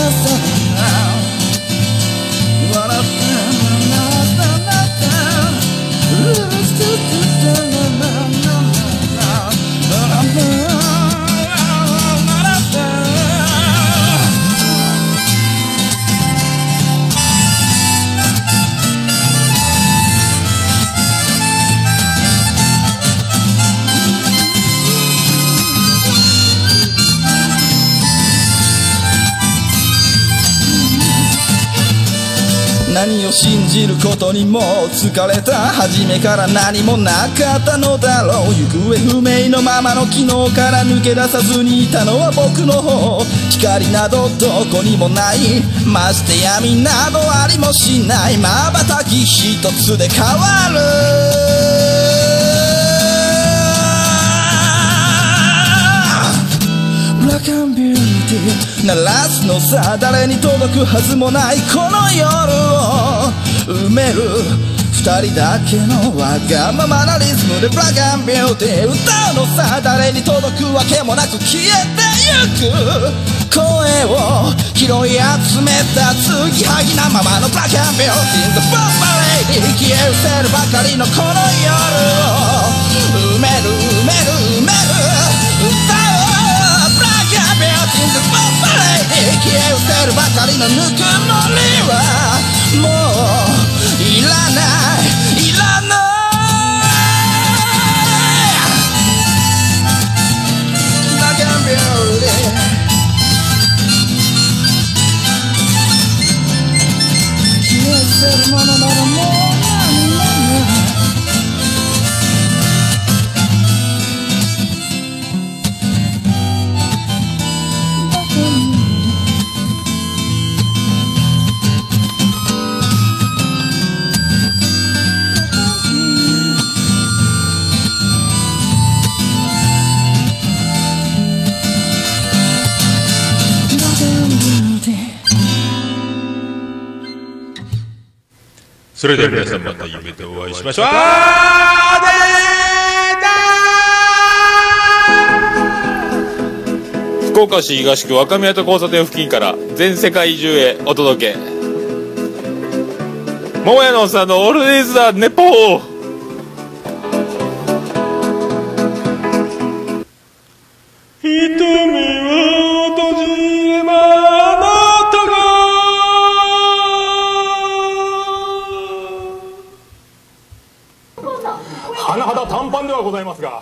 何を信じることにも疲れた、初めから何もなかったのだろう、行方不明のままの昨日から抜け出さずにいたのは僕の方、光などどこにもない、まして闇などありもしない、瞬き一つで変わるブラック&ビューティー鳴らすのさ、誰に届くはずもないこの夜を埋める二人だけのわがままなリズムでブラック&ビューティー歌うのさ、誰に届くわけもなく消えてゆく声を拾い集めた継ぎはぎなままのブラック&ビューティー The Bomb Lady 消え失せるばかりのこの夜を埋める埋める埋める歌うブラック&ビューティー The Bomb Lady 消え失せるばかりのぬくもりはもういらないいらないだけのビューティー消え失せるものならもう何もないそれでは皆さんまた夢でお会いしましょう。福岡市東区若宮と交差点付近から全世界中へお届け、桃屋のおっさんのオールディーズ・ザ・ネポー。瞳を閉じればございますが